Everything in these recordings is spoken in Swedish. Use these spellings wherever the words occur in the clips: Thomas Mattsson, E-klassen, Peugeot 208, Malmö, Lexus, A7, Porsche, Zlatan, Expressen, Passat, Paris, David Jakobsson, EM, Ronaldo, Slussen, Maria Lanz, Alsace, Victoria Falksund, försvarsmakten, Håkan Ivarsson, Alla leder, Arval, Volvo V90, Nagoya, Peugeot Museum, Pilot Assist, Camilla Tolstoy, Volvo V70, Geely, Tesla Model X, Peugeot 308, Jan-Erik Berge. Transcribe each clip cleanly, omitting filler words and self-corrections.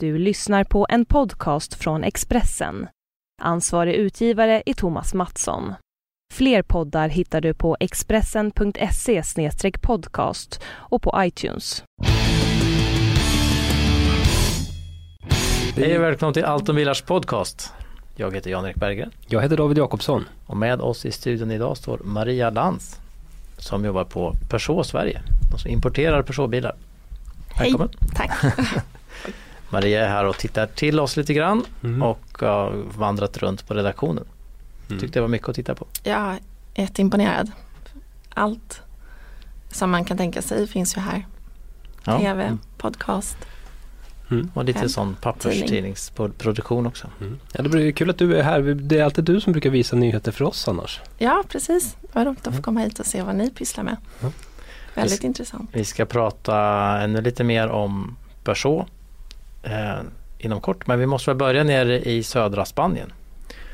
Du lyssnar på en podcast från Expressen. Ansvarig utgivare är Thomas Mattsson. Fler poddar hittar du på expressen.se/podcast och på iTunes. Hej och välkomna till Allt om bilars podcast. Jag heter Jan-Erik Berge. Jag heter David Jakobsson. Och med oss i studion idag står Maria Lanz som jobbar på Peugeot Sverige. De som importerar Peugeot-bilar. Välkommen. Hej, tack. Maria är här och tittar till oss lite grann och har vandrat runt på redaktionen. Tyckte det var mycket att titta på. Ja, jätteimponerad. Allt som man kan tänka sig finns ju här. Ja. TV, podcast. Och lite sån papperstidningsproduktion också. Ja, det blir kul att du är här. Det är alltid du som brukar visa nyheter för oss annars. Ja, precis. Vad roligt att få komma hit och se vad ni pysslar med. Väldigt intressant. Vi ska prata ännu lite mer om Peugeot inom kort. Men vi måste väl börja nere i södra Spanien.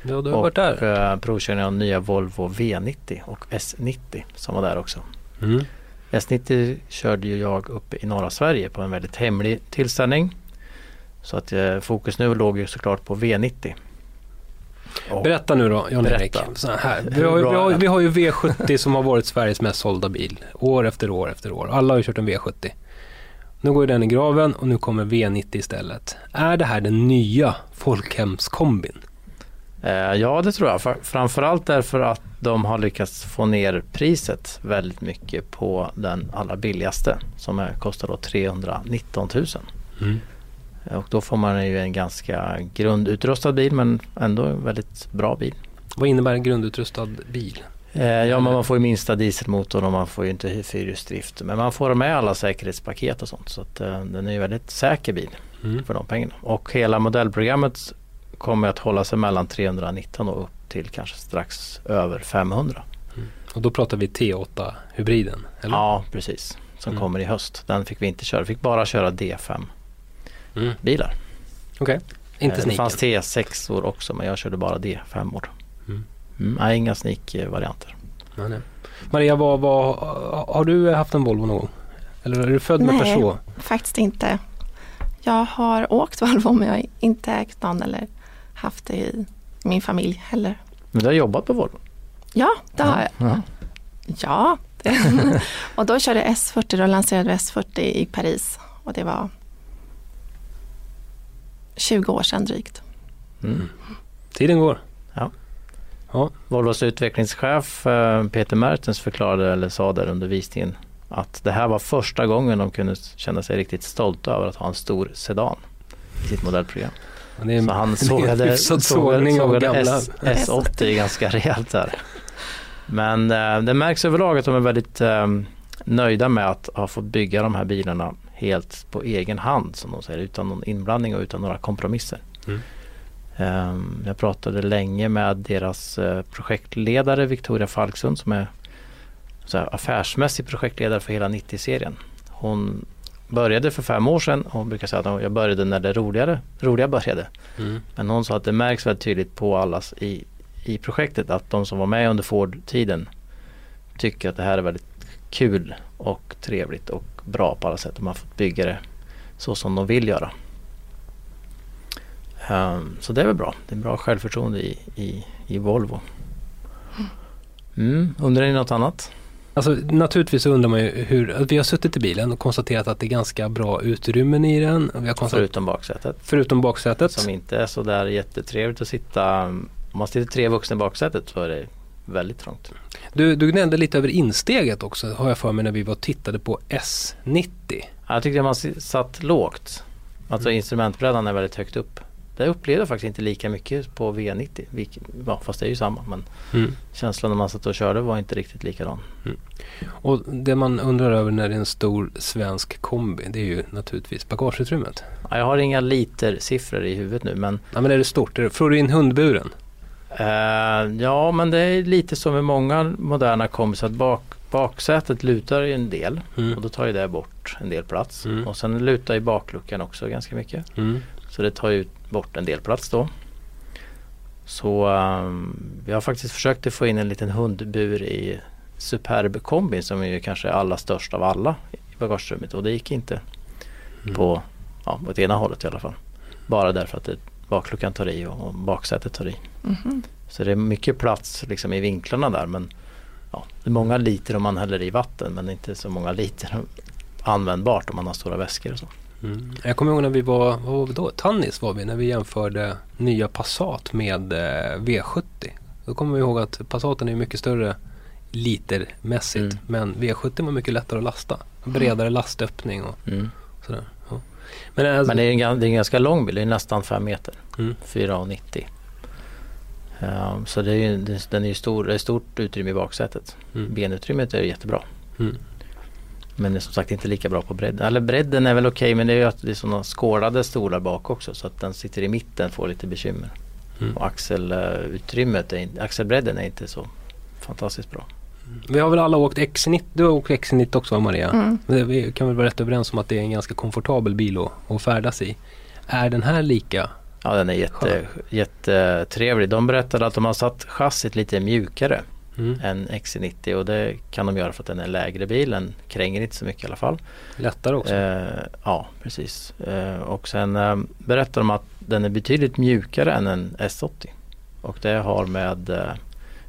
Ja, du har varit där. Provkörning av nya Volvo V90 och S90 som var där också. S90 körde ju jag uppe i norra Sverige på en väldigt hemlig tillställning. Så att fokus nu låg ju såklart på V90. Och berätta nu då, Jan-Erik. Vi har ju V70 som har varit Sveriges mest sålda bil. År efter år efter år. Alla har ju kört en V70. Nu går den i graven och nu kommer V90 istället. Är det här den nya folkhemskombin? Ja, det tror jag. Framförallt därför att de har lyckats få ner priset väldigt mycket på den allra billigaste som kostar då 319 000. Och då får man ju en ganska grundutrustad bil men ändå en väldigt bra bil. Vad innebär en grundutrustad bil? Ja, men man får ju minsta dieselmotor och man får ju inte fyrhjulsdrift. Men man får med alla säkerhetspaket och sånt. Så att, den är ju en väldigt säker bil för de pengarna. Och hela modellprogrammet kommer att hålla sig mellan 319 och upp till kanske strax över 500. Och då pratar vi T8-hybriden, eller? Ja, precis. Som kommer i höst. Den fick vi inte köra. Vi fick bara köra D5-bilar. Okej, inte sneaker. Det fanns T6-or också, men jag körde bara D5-or. Nej, inga sneak-varianter. Nej. Maria, har du haft en Volvo någon gång? Eller är du född med Peugeot? Nej, faktiskt inte. Jag har åkt Volvo, men jag har inte ägt någon eller haft det i min familj heller. Men du har jobbat på Volvo? Ja, det har jag. Ja. Och då körde jag S40 och lanserade S40 i Paris. Och det var 20 år sedan drygt. Tiden går. Ja. Volvos utvecklingschef Peter Mertens förklarade eller sa där under visningen att det här var första gången de kunde känna sig riktigt stolta över att ha en stor sedan i sitt modellprogram. Så han sågade S80 ganska rejält där. Men det märks överlag att de är väldigt nöjda med att ha fått bygga de här bilarna helt på egen hand, som de säger, utan någon inblandning och utan några kompromisser. Jag pratade länge med deras projektledare Victoria Falksund som är så här, affärsmässig projektledare för hela 90-serien. Hon började för 5 år sedan och hon brukar säga att jag började när det roliga började. Men hon sa att det märks väldigt tydligt på allas i projektet att de som var med under Ford-tiden tycker att det här är väldigt kul och trevligt och bra på alla sätt. De har fått bygga det så som de vill göra. Så det är väl bra. Det är bra självförtroende i Volvo. Undrar ni något annat? Alltså, naturligtvis undrar man ju hur vi har suttit i bilen och konstaterat att det är ganska bra utrymmen i den. Vi har förutom baksätet. Som inte är så där jättetrevligt att sitta. Om man sitter 3 vuxna i baksätet så är det väldigt trångt. Du gnällde lite över insteget också, har jag för mig, när vi var tittade på S90. Jag tyckte att man satt lågt. Alltså instrumentbrädan är väldigt högt upp. Det upplevde jag faktiskt inte lika mycket på V90. Fast det är ju samma. Men känslan när man satt och körde var inte riktigt likadan. Och det man undrar över när det är en stor svensk kombi, det är ju naturligtvis bagageutrymmet. Ja, jag har inga litersiffror i huvudet nu. Men är det stort? Får du in hundburen? Ja, men det är lite som i många moderna kombisar. Baksätet lutar ju en del och då tar ju det bort en del plats. Och sen lutar ju bakluckan också ganska mycket. Så det tar ju bort en del plats då. Så vi har faktiskt försökt att få in en liten hundbur i Superb-kombin som är ju kanske allra störst av alla i bagagerummet. Och det gick inte på åt ena hållet i alla fall. bara därför att bakluckan tar i och baksätet tar i. Mm-hmm. Så det är mycket plats liksom i vinklarna där, men ja, det är många liter om man häller i vatten, men inte så många liter användbart om man har stora väskor och så. Mm. Jag kommer ihåg när vi var vi då? Tannis var vi när vi jämförde nya Passat med V70. Då kommer vi ihåg att Passaten är mycket större litermässigt, men V70 var mycket lättare att lasta. Bredare lastöppning och sådär. Ja. Men det är en ganska lång bil, det är nästan 5 meter, 4,90. Så den är ju stor, det är stort utrymme i baksätet. Benutrymmet är jättebra. Men det är som sagt inte lika bra på bredden. Eller bredden är väl okej, men det är ju att det är sådana skålade stolar bak också, så att den sitter i mitten får lite bekymmer. Och axelbredden är inte så fantastiskt bra. Vi har väl alla åkt XC90, du har åkt XC90 också Maria. Vi kan väl vara rätt överens om att det är en ganska komfortabel bil att färdas i. Är den här lika? Ja, den är jättetrevlig. De berättade att de har satt chassit lite mjukare än XC90, och det kan de göra för att den är lägre bil, den kränger inte så mycket i alla fall. Lättare också. Ja, precis. Och sen berättar de att den är betydligt mjukare än en S80, och det har med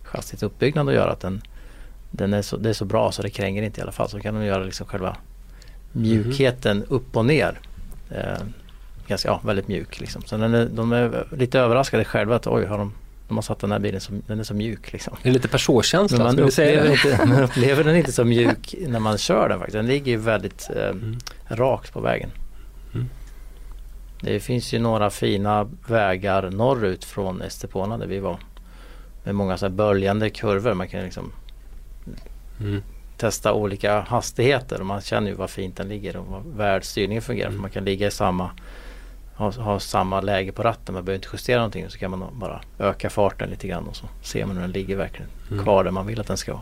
chassits uppbyggnad att göra, att det är så bra så det kränger inte i alla fall. Så kan de göra liksom själva mjukheten upp och ner. Ganska väldigt mjuk liksom. Så de är lite överraskade själva att oj, de har satt den här bilen som, den är så mjuk liksom. Det är lite Peugeot-känsla. Men man upplever den inte så mjuk när man kör den faktiskt. Den ligger ju väldigt rakt på vägen. Det finns ju några fina vägar norrut från Estepona där vi var, med många så här böljande kurvor. Man kan liksom testa olika hastigheter, och man känner ju vad fint den ligger och vad världsstyrningen fungerar. För man kan ligga i samma, ha samma läge på ratten, man behöver inte justera någonting, så kan man bara öka farten lite grann och så ser man hur den ligger verkligen kvar där man vill att den ska.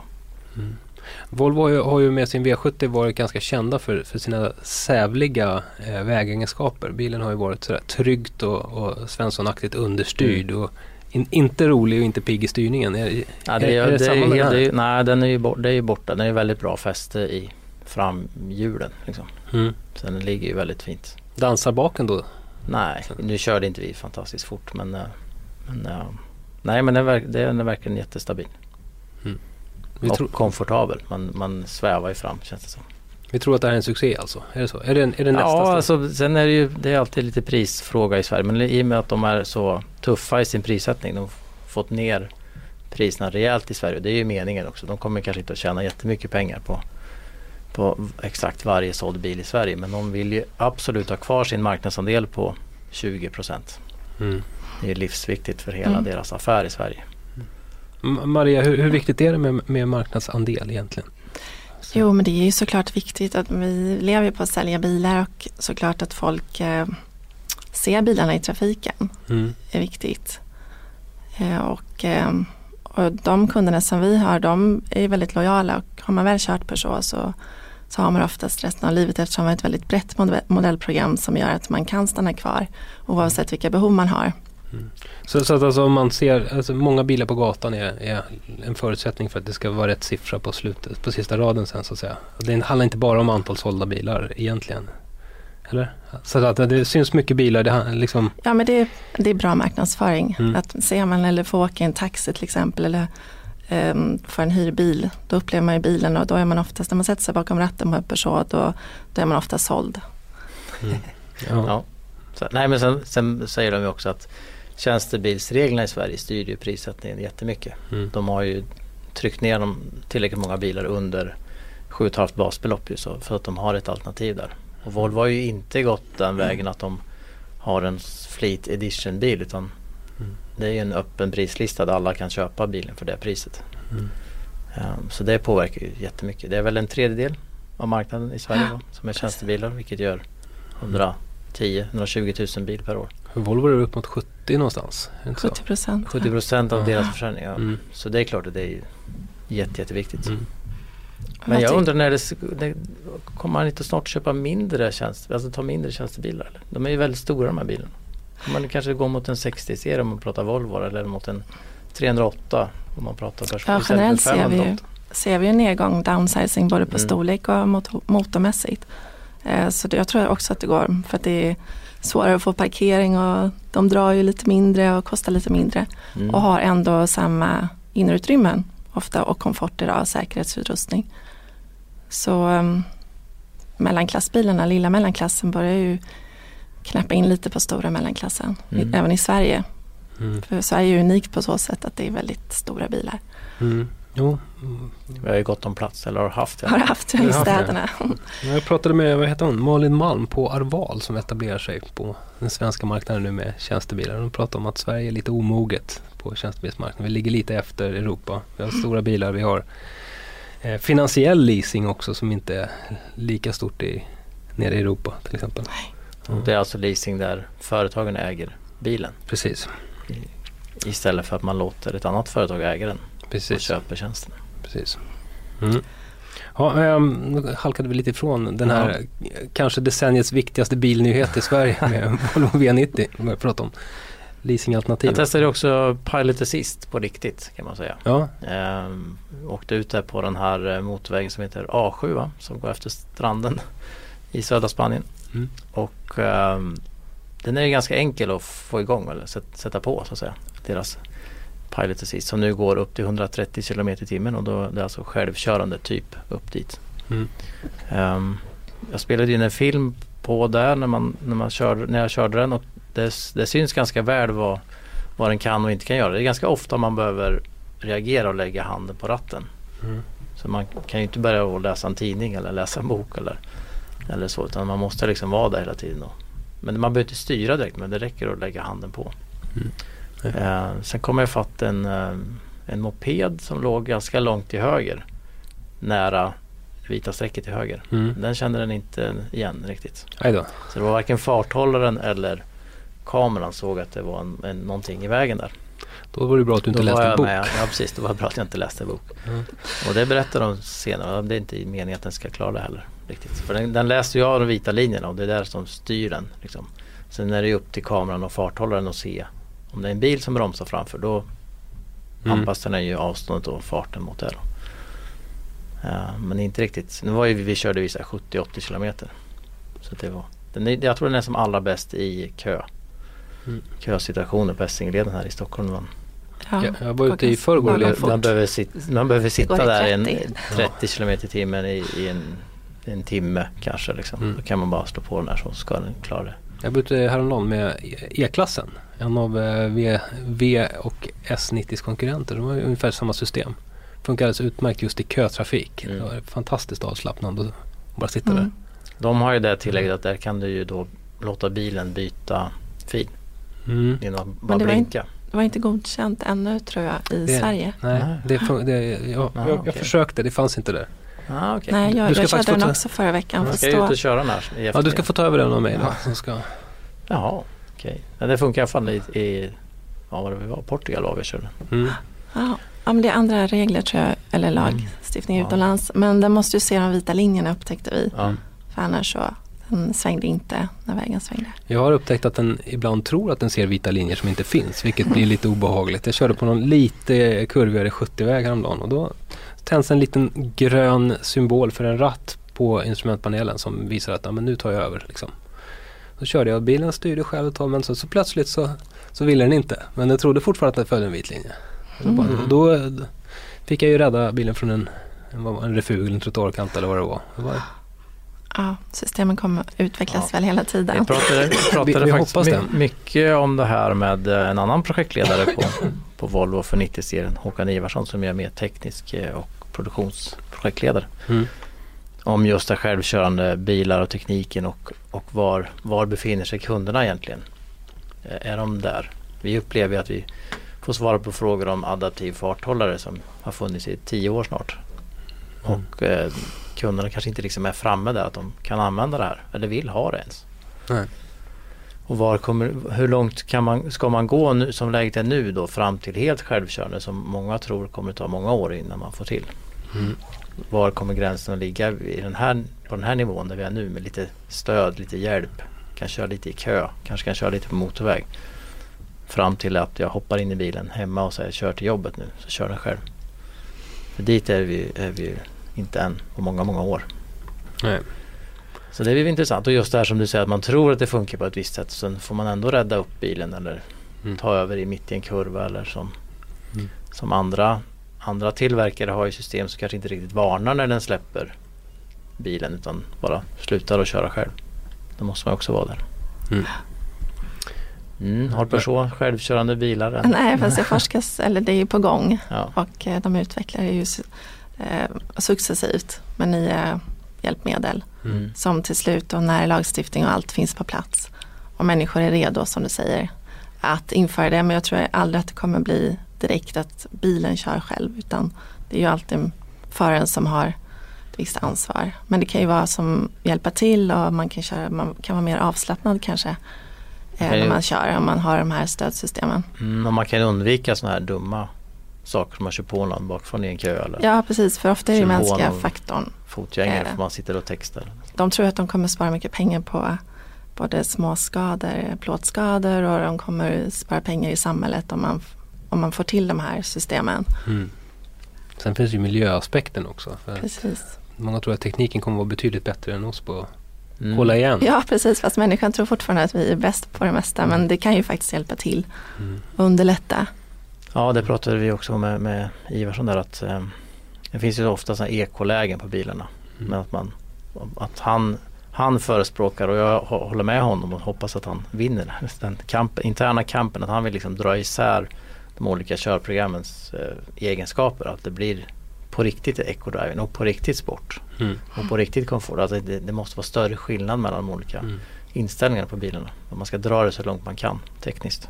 Volvo har ju med sin V70 varit ganska kända för sina sävliga vägegenskaper. Bilen har ju varit sådär tryggt och svenssonaktigt understyrd och inte rolig och inte pigg i styrningen. Nej, det är ju borta. Den är väldigt bra fäste i framhjulen liksom. Så den ligger ju väldigt fint. Dansar baken då? Nej, nu körde inte vi fantastiskt fort, men den är verkligen jättestabil. Och komfortabel. Man svävar ju fram, känns det som. Vi tror att det här är en succé alltså. Är det så? Är det nästa steg? Ja, alltså, sen är det är alltid lite prisfråga i Sverige. Men i och med att de är så tuffa i sin prissättning, de har fått ner priserna rejält i Sverige. Det är ju meningen också. De kommer kanske inte att tjäna jättemycket pengar på exakt varje såld bil i Sverige. Men de vill ju absolut ha kvar sin marknadsandel på 20%. Det är livsviktigt för hela deras affär i Sverige. Maria, hur viktigt är det med marknadsandel egentligen? Jo, men det är ju såklart viktigt att vi lever på att sälja bilar, och såklart att folk ser bilarna i trafiken är viktigt. Och de kunderna som vi har, de är väldigt lojala, och har man väl kört Peugeot så har man oftast resten av livet, eftersom det är ett väldigt brett modellprogram som gör att man kan stanna kvar oavsett vilka behov man har. Så att alltså man ser, alltså många bilar på gatan är en förutsättning för att det ska vara rätt siffra på slutet, på sista raden sen så att säga. Det handlar inte bara om antal sålda bilar egentligen, eller? Så att det syns mycket bilar, det liksom. Ja, men det är bra marknadsföring. Att ser man eller får åka en taxi till exempel, eller för en hyrbil, då upplever man ju bilen, och då är man oftast, när man sätter sig bakom ratten på en Peugeot, då är man ofta såld. Ja. Så, nej, men sen säger de ju också att tjänstebilsreglerna i Sverige styr ju prissättningen jättemycket. De har ju tryckt ner dem tillräckligt många bilar under 7,5 basbelopp ju, så för att de har ett alternativ där. Och Volvo har ju inte gått den vägen att de har en fleet edition bil, utan det är ju en öppen prislista där alla kan köpa bilen för det priset. Så det påverkar ju jättemycket. Det är väl en tredjedel av marknaden i Sverige då, som är tjänstebilar, vilket gör 120 000 bil per år. Volvo är upp mot 70 någonstans. 70%. 70% av deras försäljning. Ja. Så det är klart att det är jätteviktigt. Men jag undrar när kommer man inte snart köpa mindre tjänster, alltså ta mindre tjänstebilar? Eller? De är ju väldigt stora, de här bilarna. Kommer man kanske gå mot en 60-serie om man pratar Volvo, eller mot en 308 om man pratar personal? Ja, generellt ser vi en nedgång, downsizing, både på storlek och motormässigt. Så jag tror också att det går, för att det är svårare att få parkering och de drar ju lite mindre och kostar lite mindre. Mm. Och har ändå samma innerutrymmen ofta och komfort idag och säkerhetsutrustning. Så mellanklassbilarna, lilla mellanklassen börjar ju knäppa in lite på stora mellanklassen, även i Sverige. Mm. För Sverige är ju unikt på så sätt att det är väldigt stora bilar. Mm. Jo, vi har ju gått om plats, eller har haft det. Har haft i städerna. Jag pratade med, vad heter hon, Malin Malm på Arval som etablerar sig på den svenska marknaden nu med tjänstebilar. De pratar om att Sverige är lite omoget på tjänstebilsmarknaden. Vi ligger lite efter Europa. Vi har stora bilar, vi har finansiell leasing också som inte är lika stort nere i Europa till exempel. Mm. Det är alltså leasing där företagen äger bilen. Precis. Istället för att man låter ett annat företag äga den. Precis. Och köper tjänsterna. Precis. Mm. Ja, halkade vi lite ifrån den här kanske decenniets viktigaste bilnyhet i Sverige med Volvo V90 som jag pratade om. Leasingalternativ. Jag testade också Pilot Assist på riktigt kan man säga. Ja. Åkte ut där på den här motorvägen som heter A7 som går efter stranden i södra Spanien. Mm. Och den är ganska enkel att få igång eller sätta på så att säga. Deras Pilot Assist som nu går upp till 130 km i timmen och då det är alltså självkörande typ upp dit. Mm. Jag spelade ju en film på där när jag körde den och det syns ganska väl vad den kan och inte kan göra. Det är ganska ofta man behöver reagera och lägga handen på ratten. Mm. Så man kan ju inte börja läsa en tidning eller läsa en bok eller så, utan man måste liksom vara där hela tiden. Men man behöver inte styra direkt, men det räcker att lägga handen på. Mm. Sen kom jag fatt en moped som låg ganska långt till höger, nära vita strecket till höger. Mm. Den kände den inte igen riktigt. Så det var varken farthållaren eller kameran såg att det var någonting i vägen där. Då var det bra att du inte läste en bok. Ja, precis. Då var det bra att jag inte läste en bok. Mm. Och det berättar de senare. Det är inte meningen att den ska klara det heller riktigt. För den läste jag de vita linjerna och det är där som styr den. Liksom. Sen är det upp till kameran och farthållaren att se. Om det är en bil som bromsar framför då anpassar den ju avståndet och farten mot det. Men inte riktigt. Nu var ju vi körde vissa 70-80 kilometer. Så det var. Jag tror den är som allra bäst i kösituationer på Essingleden här i Stockholm. Jag var ute i förrgår. Man behöver sitta där i 30 kilometer i timmen i en timme kanske. Liksom. Då kan man bara slå på den här så ska den klara det. Jag bytte häromdagen med E-klassen. En av V och S90s konkurrenter. De har ungefär samma system. Funkar alldeles utmärkt just i kötrafik. Det var fantastiskt avslappnande att bara sitta där. De har ju det tillägget att där kan du ju då låta bilen byta fil. Mm. Innan bara blinka. Det var inte godkänt ännu tror jag i Sverige. Nej, jag försökte. Det fanns inte där. Ah, okay. Nej, jag körde den också förra veckan. Jag ska ju inte köra den här. Ja, du ska få ta över den av mig då. Jaha, okej. Men det funkar i alla fall i Portugal var vi körde. Mm. Ja, men det är andra regler tror jag, eller lagstiftning utomlands. Men den måste ju se de vita linjerna upptäckte vi. Ja. För annars så den svängde inte när vägen svängde. Jag har upptäckt att den ibland tror att den ser vita linjer som inte finns, vilket blir lite obehagligt. Jag körde på någon lite kurvigare 70-väg häromdagen och då tänds en liten grön symbol för en ratt på instrumentpanelen som visar att men nu tar jag över. Liksom. Så körde jag och bilen styrde själv och men så plötsligt så ville den inte. Men jag trodde fortfarande att den följde en vit linje. Då fick jag ju rädda bilen från en refug, en trottoarkant eller vad det var. Ja, systemen kommer utvecklas väl hela tiden. Vi pratade faktiskt mycket om det här med en annan projektledare på Volvo för 90-serien, Håkan Ivarsson, som är mer teknisk och produktionsprojektledare. Mm. Om just det självkörande bilar och tekniken och var befinner sig kunderna egentligen? Är de där? Vi upplever att vi får svara på frågor om adaptiv farthållare som har funnits i 10 år snart. Och kunderna kanske inte liksom är framme där att de kan använda det här eller vill ha det ens. Nej. Och hur långt ska man gå nu, som läget är nu då, fram till helt självkörande som många tror kommer att ta många år innan man får till. Mm. Var kommer gränsen att ligga på den här nivån där vi är nu med lite stöd, lite hjälp, kan köra lite i kö, kanske kan köra lite på motorväg fram till att jag hoppar in i bilen hemma och säger kör till jobbet nu, så kör den själv. För dit är vi inte än på många år. Nej. Så det är ju intressant. Och just det här som du säger, att man tror att det funkar på ett visst sätt, sen får man ändå rädda upp bilen eller ta över i mitt i en kurva, eller som andra tillverkare har ju system som kanske inte riktigt varnar när den släpper bilen, utan bara slutar och köra själv. Då måste man också vara där. Har Peugeot självkörande bilar än? Nej, fast det forskas, eller det är ju på gång, och de utvecklar ju successivt med nya hjälpmedel som till slut, och när lagstiftning och allt finns på plats och människor är redo, som du säger, att införa det. Men jag tror aldrig att det kommer bli direkt att bilen kör själv, utan det är ju alltid föraren som har ett visst ansvar. Men det kan ju vara som hjälpa till, och man kan vara mer avslappnad kanske när man kör, om man har de här stödsystemen. Och man kan undvika såna här dumma saker som man kör på någon bakifrån i en kö. Eller ja, precis. För ofta är det mänskliga faktorn. Fotgängare, för man sitter och textar. De tror att de kommer spara mycket pengar på både småskador, plåtskador, och de kommer spara pengar i samhället om man får till de här systemen. Sen finns ju miljöaspekten också. Precis. Många tror att tekniken kommer att vara betydligt bättre än oss på hålla igen. Ja, precis. Fast människan tror fortfarande att vi är bäst på det mesta, men det kan ju faktiskt hjälpa till och underlätta. Ja, det pratade vi också med Ivarsson där, att det finns ju ofta sådana ekolägen på bilarna. Men att han förespråkar, och jag håller med honom och hoppas att han vinner den interna kampen, att han vill liksom dra isär de olika körprogrammens egenskaper, att det blir på riktigt ekodriving och på riktigt sport och på riktigt komfort. Alltså det måste vara större skillnad mellan de olika inställningarna på bilarna. Man ska dra det så långt man kan tekniskt.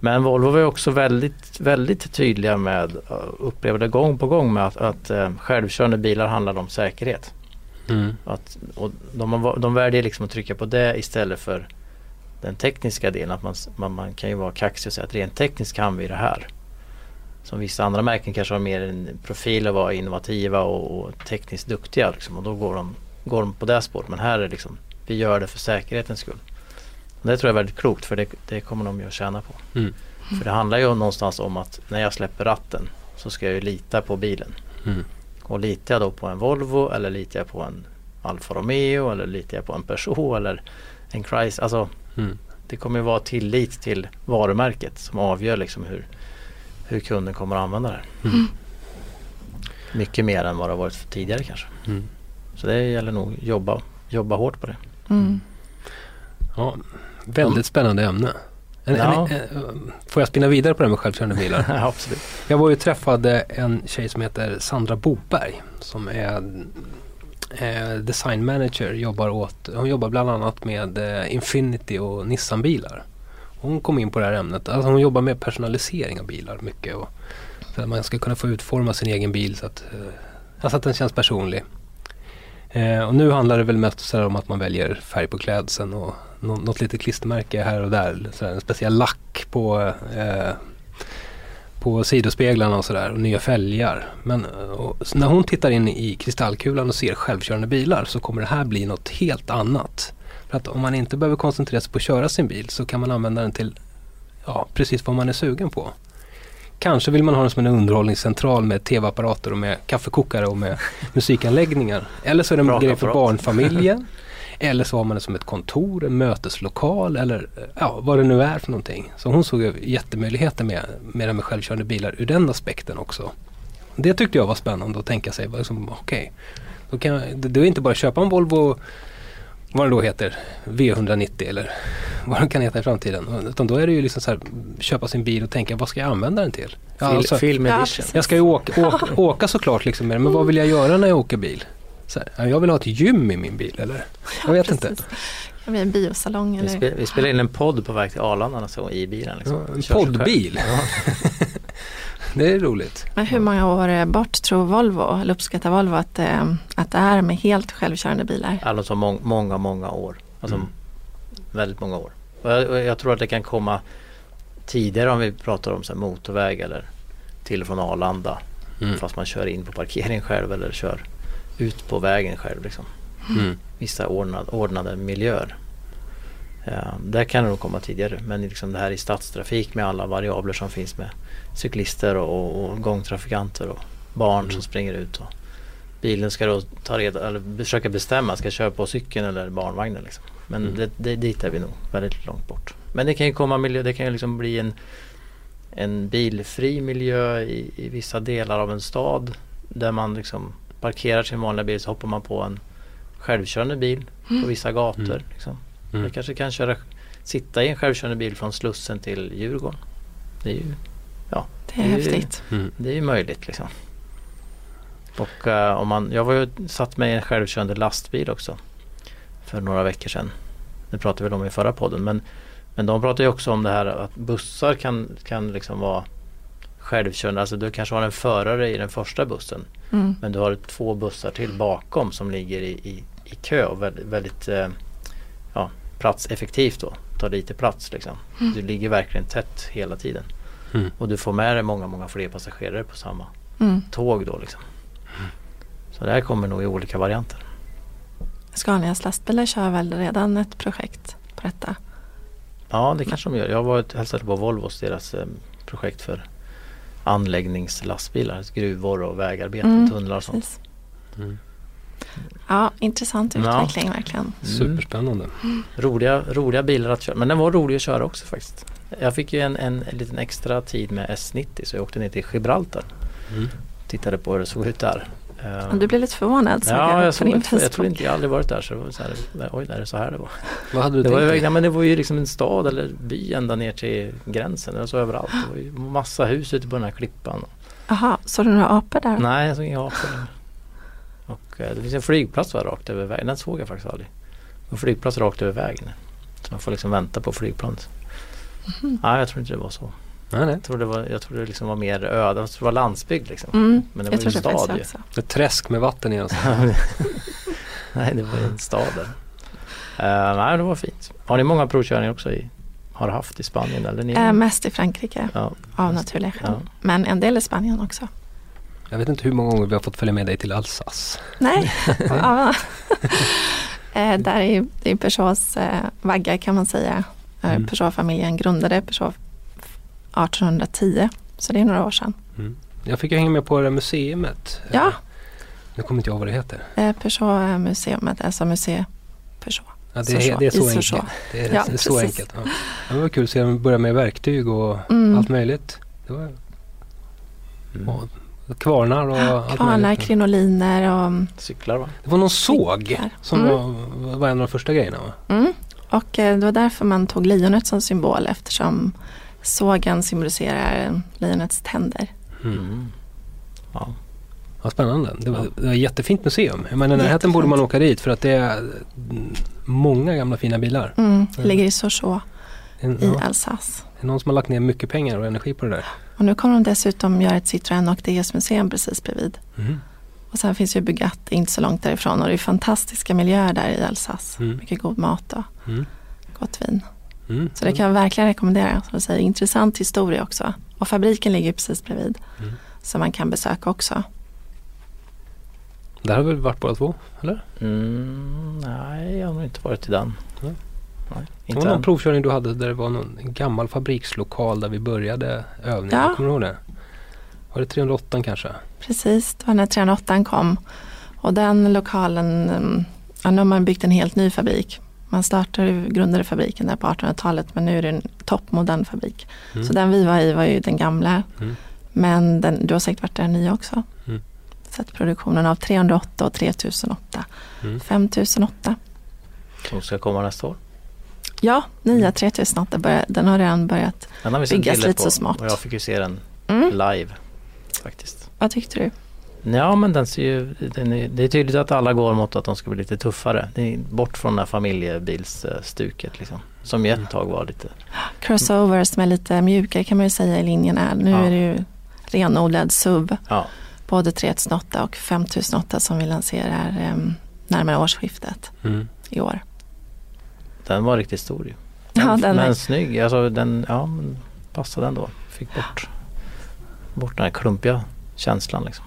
Men Volvo var också väldigt, väldigt tydliga med, upplevde gång på gång med att självkörande bilar handlar om säkerhet. Och de värderar liksom att trycka på det istället för den tekniska delen, att man kan ju vara kaxig och säga att rent tekniskt kan vi det här. Som vissa andra märken kanske har mer en profil och vara innovativa och tekniskt duktiga liksom, och då går de på det spåret. Men här är det liksom, vi gör det för säkerhetens skull. Och det tror jag är väldigt klokt, för det kommer de ju att tjäna på. För det handlar ju någonstans om att när jag släpper ratten så ska jag ju lita på bilen. Och litar jag då på en Volvo, eller litar jag på en Alfa Romeo, eller litar jag på en Peugeot eller en Chrysler. Alltså det kommer ju vara tillit till varumärket som avgör liksom hur kunden kommer att använda det. Mycket mer än vad det har varit tidigare kanske. Så det gäller nog att jobba hårt på det. Ja, väldigt spännande ämne. Får jag spinna vidare på det med självkörande bilar? Ja, absolut. Jag var ju träffade en tjej som heter Sandra Boberg, som är design manager. Hon jobbar bland annat med Infinity och Nissan-bilar. Hon kom in på det här ämnet. Alltså hon jobbar med personalisering av bilar mycket, och för att man ska kunna få utforma sin egen bil så att, alltså att den känns personlig. Och nu handlar det väl mest så här om att man väljer färg på klädseln och något litet klistermärke här och där. Så här, en speciell lack på sidospeglarna och sådär, och nya fälgar. Men så när hon tittar in i kristallkulan och ser självkörande bilar, så kommer det här bli något helt annat. För att om man inte behöver koncentrera sig på att köra sin bil, så kan man använda den till precis vad man är sugen på. Kanske vill man ha den som en underhållningscentral med tv-apparater och med kaffekokare och med musikanläggningar. Eller så är det en grej för barnfamiljen. Eller så har man det som ett kontor, en möteslokal, eller vad det nu är för någonting. Så hon såg jättemöjligheter med det med självkörande bilar ur den aspekten också. Det tyckte jag var spännande att tänka sig. Liksom, det är inte bara att köpa en Volvo, vad det då heter, V190 eller vad de kan heta i framtiden. Utan då är det ju liksom så här, köpa sin bil och tänka, vad ska jag använda den till? Film edition. Jag ska ju åka såklart liksom med den, men vad vill jag göra när jag åker bil? Så här, jag vill ha ett gym i min bil, eller? Jag vet inte. Det kan bli en biosalong. Eller? Vi spelar in en podd på väg till Arlanda, alltså, i bilen. Liksom. En poddbil? Det är roligt. Men hur många år bort tror Volvo, eller uppskattar Volvo, att det är med helt självkörande bilar? Alltså många år. Alltså väldigt många år. Och jag tror att det kan komma tidigare om vi pratar om så här, motorväg eller till och från Arlanda. Fast man kör in på parkeringen själv eller kör ut på vägen själv. Liksom. Vissa ordnade miljöer. Där kan det nog komma tidigare, men liksom det här i stadstrafik med alla variabler som finns med cyklister och gångtrafikanter och barn som springer ut och bilen ska då ta reda, eller försöka bestämma, ska köra på cykeln eller barnvagnen liksom. Men dit är vi nog väldigt långt bort. Men det kan ju komma miljö, det kan ju liksom bli en bilfri miljö i vissa delar av en stad där man liksom parkerar sin vanliga bil, så hoppar man på en självkörande bil på vissa gator liksom. Man kanske kan sitta i en självkörande bil från Slussen till Djurgården. Det är ju det är häftigt. Det är ju möjligt liksom. Och jag var ju satt med i en självkörande lastbil också för några veckor sedan. Det pratade vi om i förra podden, men de pratade ju också om det här att bussar kan liksom vara självkörande. Alltså du kanske har en förare i den första bussen, men du har två bussar till bakom som ligger i kö och väldigt platseffektivt då. Tar lite plats liksom. Du ligger verkligen tätt hela tiden. Och du får med dig många fler passagerare på samma tåg då liksom. Så det här kommer nog i olika varianter. Scanias lastbilar kör väl redan ett projekt på detta? Ja, det kanske de gör. Jag var hälsade på Volvos, deras projekt för anläggningslastbilar, gruvor och vägarbeten, tunnlar och sånt. Ja, intressant utveckling verkligen. Superspännande. Roliga bilar att köra. Men den var rolig att köra också faktiskt. Jag fick ju en liten extra tid med S90, så jag åkte ner till Gibraltar. Tittade på hur det såg ut där. Du blev lite förvånad. Ja, jag tror inte jag aldrig varit där, så det var så här, oj, är det så här det var? Vad hade du tänkt? Det var ju liksom en stad eller by ända ner till gränsen, eller så överallt. Det var ju massa hus ute på den här klippan. Aha, såg du några apor där? Nej, jag såg inga apor där. Och det finns en flygplats rakt över vägen. Den såg jag faktiskt aldrig. En flygplats rakt över vägen. Så man får liksom vänta på flygplanet. Nej, jag tror inte det var så. Nej. Jag tror det liksom var mer öde. Jag tror det var landsbygd liksom. Men det var en stad ju. Ett träsk med vatten i alltså. Nej, det var en stad där. Nej, det var fint. Har ni många provkörningar också har haft i Spanien? Eller ni? Mest i Frankrike av naturliga skäl. Ja. Men en del i Spanien också. Jag vet inte hur många gånger vi har fått följa med dig till Alsace. Nej. Där är det Peugeots vagga kan man säga. Peugeot-familjen grundade Peugeot 1810, så det är några år sedan. Jag fick hänga med på det museumet. Ja. Nu kommer inte jag ihåg vad det heter. Peugeot Museum, alltså museet Peugeot. Ja, det är så enkelt. Det är så enkelt. Ja. Det var kul att se dem börja med verktyg och allt möjligt. Det var kvarnar och allt möjligt. Krinoliner och cyklar, va? Det var någon såg som var en av de första grejerna, va? Och det var därför man tog lejonet som symbol, eftersom sågen symboliserar lejonets tänder. Vad spännande. Det var ett jättefint museum. Men den här borde man åka dit, för att det är många gamla fina bilar. Det ligger i Sochaux i Alsace. Det är någon som har lagt ner mycket pengar och energi på det där. Och nu kommer de dessutom göra ett Citroën och DS museum precis bredvid. Och sen finns ju Bugatti inte så långt därifrån. Och det är fantastiska miljöer där i Alsace. Mycket god mat och gott vin. Så det kan jag verkligen rekommendera. Som säger, intressant historia också. Och fabriken ligger precis bredvid. Så man kan besöka också. Där har vi varit båda två, eller? Nej, jag har nog inte varit i den. Nej, det var någon provkörning du hade där det var någon gammal fabrikslokal där vi började övningen. Ja. Kommer du ihåg det? Var det 308 kanske? Precis, det var när 308 kom. Och den lokalen, nu har man byggt en helt ny fabrik. Man grundade fabriken där på 1800-talet, men nu är det en toppmodern fabrik. Så den vi var i var ju den gamla. Men du har säkert varit där ny också. Så att produktionen av 308 och 3008. 5008. Som ska komma nästa år? Ja, nya 3008. Den har redan börjat byggas lite så smått. Och jag fick ju se den live faktiskt. Vad tyckte du? Ja, men det är tydligt att alla går mot att de ska bli lite tuffare. Det är bort från den här familjebilsstuket liksom, som ett tag var lite crossovers med lite mjukare kan man ju säga i linjen är. Nu är det ju renodlad SUV. Både 3008 och 5008 som vi lanserar närmare årsskiftet i år. Den var riktigt stor ju. Men snygg. Alltså den passade ändå. Fick bort den här klumpiga känslan liksom.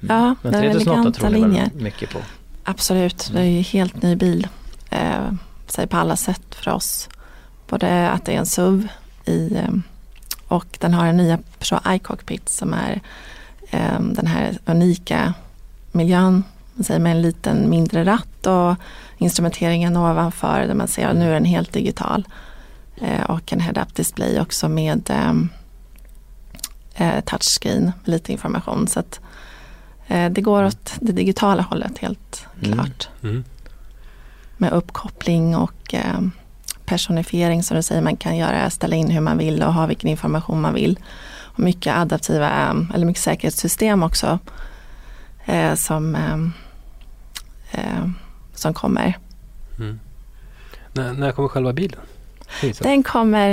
Ja, men den eleganta linjen. Mycket på. Absolut, det är ju helt ny bil på alla sätt för oss. Både att det är en SUV och den har en nya Peugeot iCockpit som är den här unika miljön med en liten mindre ratt och instrumenteringen ovanför där man ser att nu är den helt digital. Och en head-up display också med touchscreen med lite information. Så att det går åt det digitala hållet helt klart. Mm. Med uppkoppling och personifiering som du säger. Man kan göra, ställa in hur man vill och ha vilken information man vill. Och mycket adaptiva, eller mycket säkerhetssystem också som kommer. Mm. När kommer själva bilen? Den kommer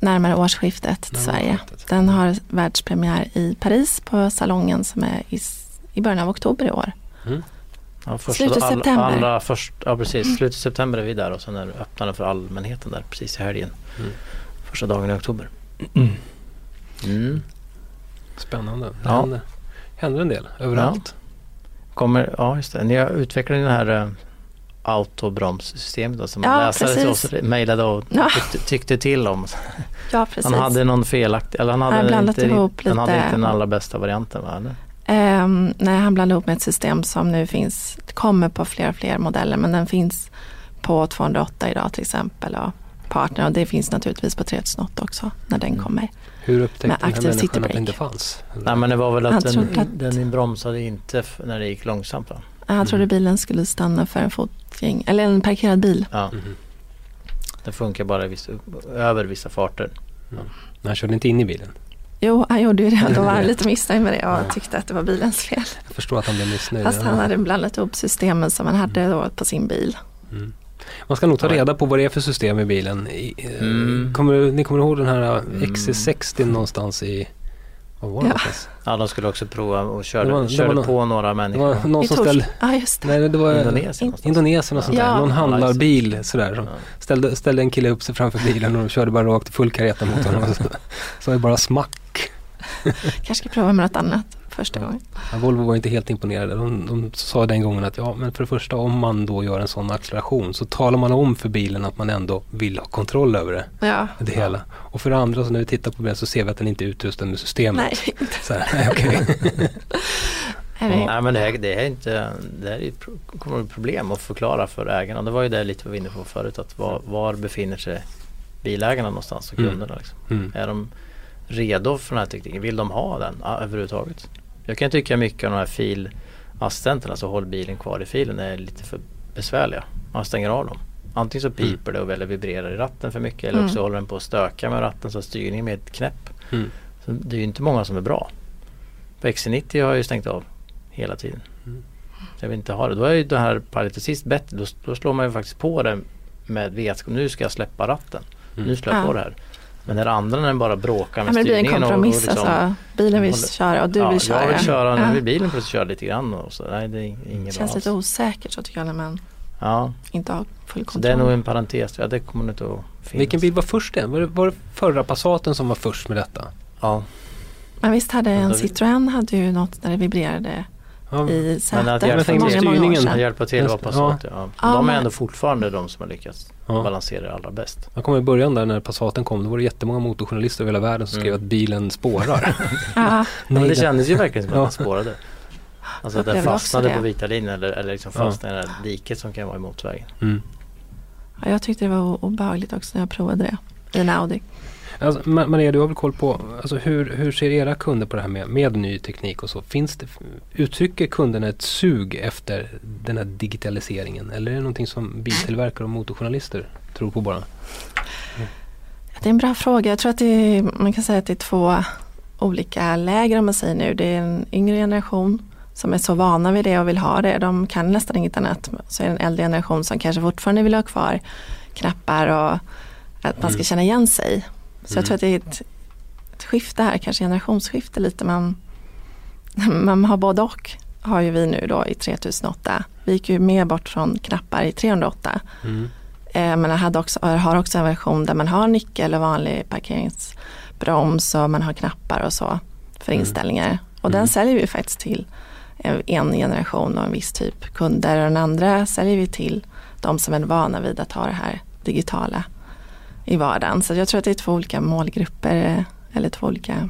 närmare årsskiftet till Sverige. Den har världspremiär i Paris på salongen som är i början av oktober i år. Mm. Ja, slutet september. Slutet september är vi där och sen är öppnade för allmänheten där precis i helgen. Mm. Första dagen i oktober. Mm. Mm. Spännande. Ja. Det händer en del överallt. Ja. Just det. Ni har utvecklat den här autobromssystemet som alltså läsare så mejlade och tyckte till om. Ja, precis. Han hade någon felaktig, eller han hade inte den allra bästa varianten, va? Nej, han blandade ihop med ett system som nu finns, kommer på fler och fler modeller, men den finns på 208 idag till exempel och Partner, och det finns naturligtvis på 308 också när den kommer. Hur upptäckte den här människan att den inte fanns? Nej, men det var väl att den bromsade inte när det gick långsamt, va? Han trodde bilen skulle stanna för en fotgäng eller en parkerad bil. Ja. Mm. Den funkar bara över vissa farter. Mm. Han körde inte in i bilen? Jo, han gjorde ju det. Då var lite missnöjd med det och tyckte att det var bilens fel. Jag förstår att han blev missnöjd. Fast han hade blandat ihop systemen som han hade då på sin bil. Mm. Man ska nog ta reda på vad det är för system i bilen. Ni kommer ihåg den här XC60 någonstans i... de skulle också prova och körde på några människor. Indonesien och sånt där. Någon handlarbil sådär. Ja. Ställde en kille upp sig framför bilen och de körde bara rakt i full kareta mot honom. Så det bara smack. Kanske ska prova med något annat första gången. Ja, Volvo var inte helt imponerade. De sa den gången att men för det första, om man då gör en sån acceleration så talar man om för bilen att man ändå vill ha kontroll över det. Ja. Det hela. Och för det andra, så när vi tittar på bilen så ser vi att den inte är utrustad med systemet. Nej, inte. Så här, nej, men det här kommer ett problem att förklara för ägarna. Det var ju det lite vi var inne på förut, att var befinner sig bilägarna någonstans och kunderna liksom. Mm. Är de redo för den här tekniken? Vill de ha den överhuvudtaget? Jag kan tycka mycket av de här filassistenterna, alltså håll bilen kvar i filen, är lite för besvärliga. Man stänger av dem. Antingen så piper det och väl vibrerar i ratten för mycket, eller också håller den på att stöka med ratten så styrningen med ett knäpp. Mm. Så det är ju inte många som är bra. På XC90 har jag ju stängt av hela tiden. Mm. Jag vill inte ha det. Då är ju det här Pilot Assist bättre. Då slår man ju faktiskt på det med vetskap. Nu ska jag släppa ratten. Nu slår jag på det här. Men den andra, när den bara bråkar med styrningen. Det blir en kompromiss. Och liksom, bilen vill köra och du vill köra. Jag vill köra nu vill bilen plötsligt köra lite grann. Och så. Nej, det är inget känns bra, lite osäkert så tycker jag, när man inte har full kontroll. Så det är nog en parentes. Ja, det kommer inte att finnas. Vilken bil var först den? Var det förra Passaten som var först med detta? Ja. Men visst hade en Citroën hade ju något när det vibrerade i sätet för många år sedan. Hjälpa till var Passat. Ja. De är ändå fortfarande de som har lyckats balansera det allra bäst. Jag kommer i början där när Passaten kom, då var det jättemånga motorjournalister över hela världen som skrev att bilen spårar. Men det kändes ju verkligen som att den spårade. Alltså den fastnade på vita linjen eller liksom fastnade i det här diket som kan vara i motorvägen. Mm. Ja, jag tyckte det var obehagligt också när jag provade det i en Audi. Alltså, Maria, du har väl koll på alltså, hur ser era kunder på det här med ny teknik och så? Uttrycker kunderna ett sug efter den här digitaliseringen? Eller är det någonting som biltillverkare och motorjournalister tror på bara? Mm. Det är en bra fråga. Jag tror att man kan säga att det är två olika läger om man säger nu. Det är en yngre generation som är så vana vid det och vill ha det. De kan nästan inget annat. Så är det en äldre generation som kanske fortfarande vill ha kvar knappar och att man ska känna igen sig. Så jag tror att det är ett skifte här, kanske generationsskifte lite. Man har både och, har ju vi nu då i 3008. Vi gick ju mer bort från knappar i 308. Men har också en version där man har nyckel och vanlig parkeringsbroms och man har knappar och så för inställningar. Och den säljer vi faktiskt till en generation och en viss typ kunder. Och den andra säljer vi till de som är vana vid att ha det här digitala i vardagen. Så jag tror att det är två olika målgrupper eller två olika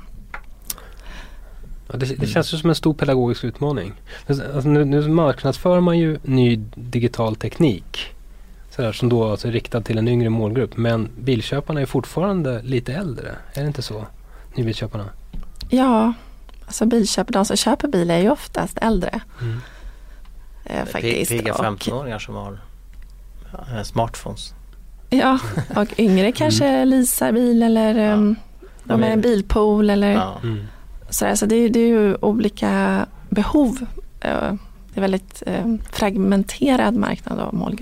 Ja, det känns ju som en stor pedagogisk utmaning. Alltså, nu marknadsför man ju ny digital teknik så där, som då alltså är riktad till en yngre målgrupp. Men bilköparna är fortfarande lite äldre. Är det inte så? Nybilköparna? Ja, alltså de som köper bilar är ju oftast äldre. Mm. Faktiskt. Pigga 15-åringar som har smartphones. Ja, och yngre kanske leasar bil eller de är en bilpool eller sådär. Så det är ju olika behov. Det är väldigt fragmenterad marknad av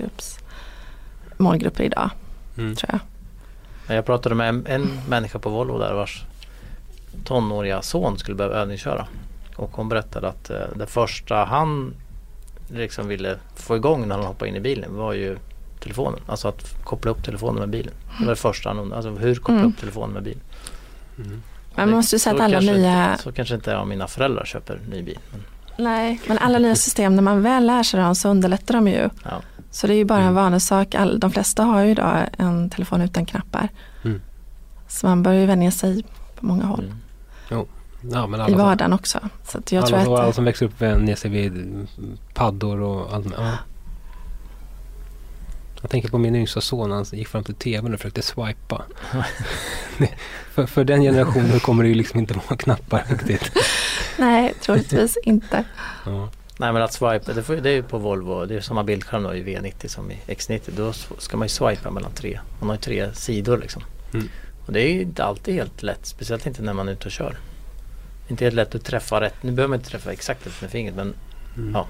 målgrupper idag, tror jag. Jag pratade med en människa på Volvo där vars tonåriga son skulle behöva övningsköra. Och hon berättade att det första han liksom ville få igång när han hoppade in i bilen var ju telefonen. Alltså att koppla upp telefonen med bilen. Det var det första han undrade. Alltså hur koppla upp telefonen med bilen? Mm. Man måste ju säga att alla nya... Så kanske inte jag och mina föräldrar köper ny bil. Men... Nej, men alla nya system när man väl lär sig dem så underlättar de ju. Ja. Så det är ju bara en vanlig sak. De flesta har ju idag en telefon utan knappar. Mm. Så man börjar ju vänja sig på många håll. Mm. Jo. Ja, men alla i vardagen också. Så att jag tror att alla som växer upp vänjer sig vid paddor och allt. Ja. Jag tänker på min yngsta son, han gick fram till tvn och försökte swipa. för den generationen kommer det ju liksom inte vara knappar riktigt. Nej, troligtvis inte. Ja. Nej, men att swipa, det är ju på Volvo, det är ju samma bildskärm då i V90 som i X90. Då ska man ju swipa mellan tre. Man har ju tre sidor liksom. Mm. Och det är ju inte alltid helt lätt, speciellt inte när man är ute och kör. Inte helt lätt att träffa rätt. Nu behöver man inte träffa exakt rätt med fingret, men ja.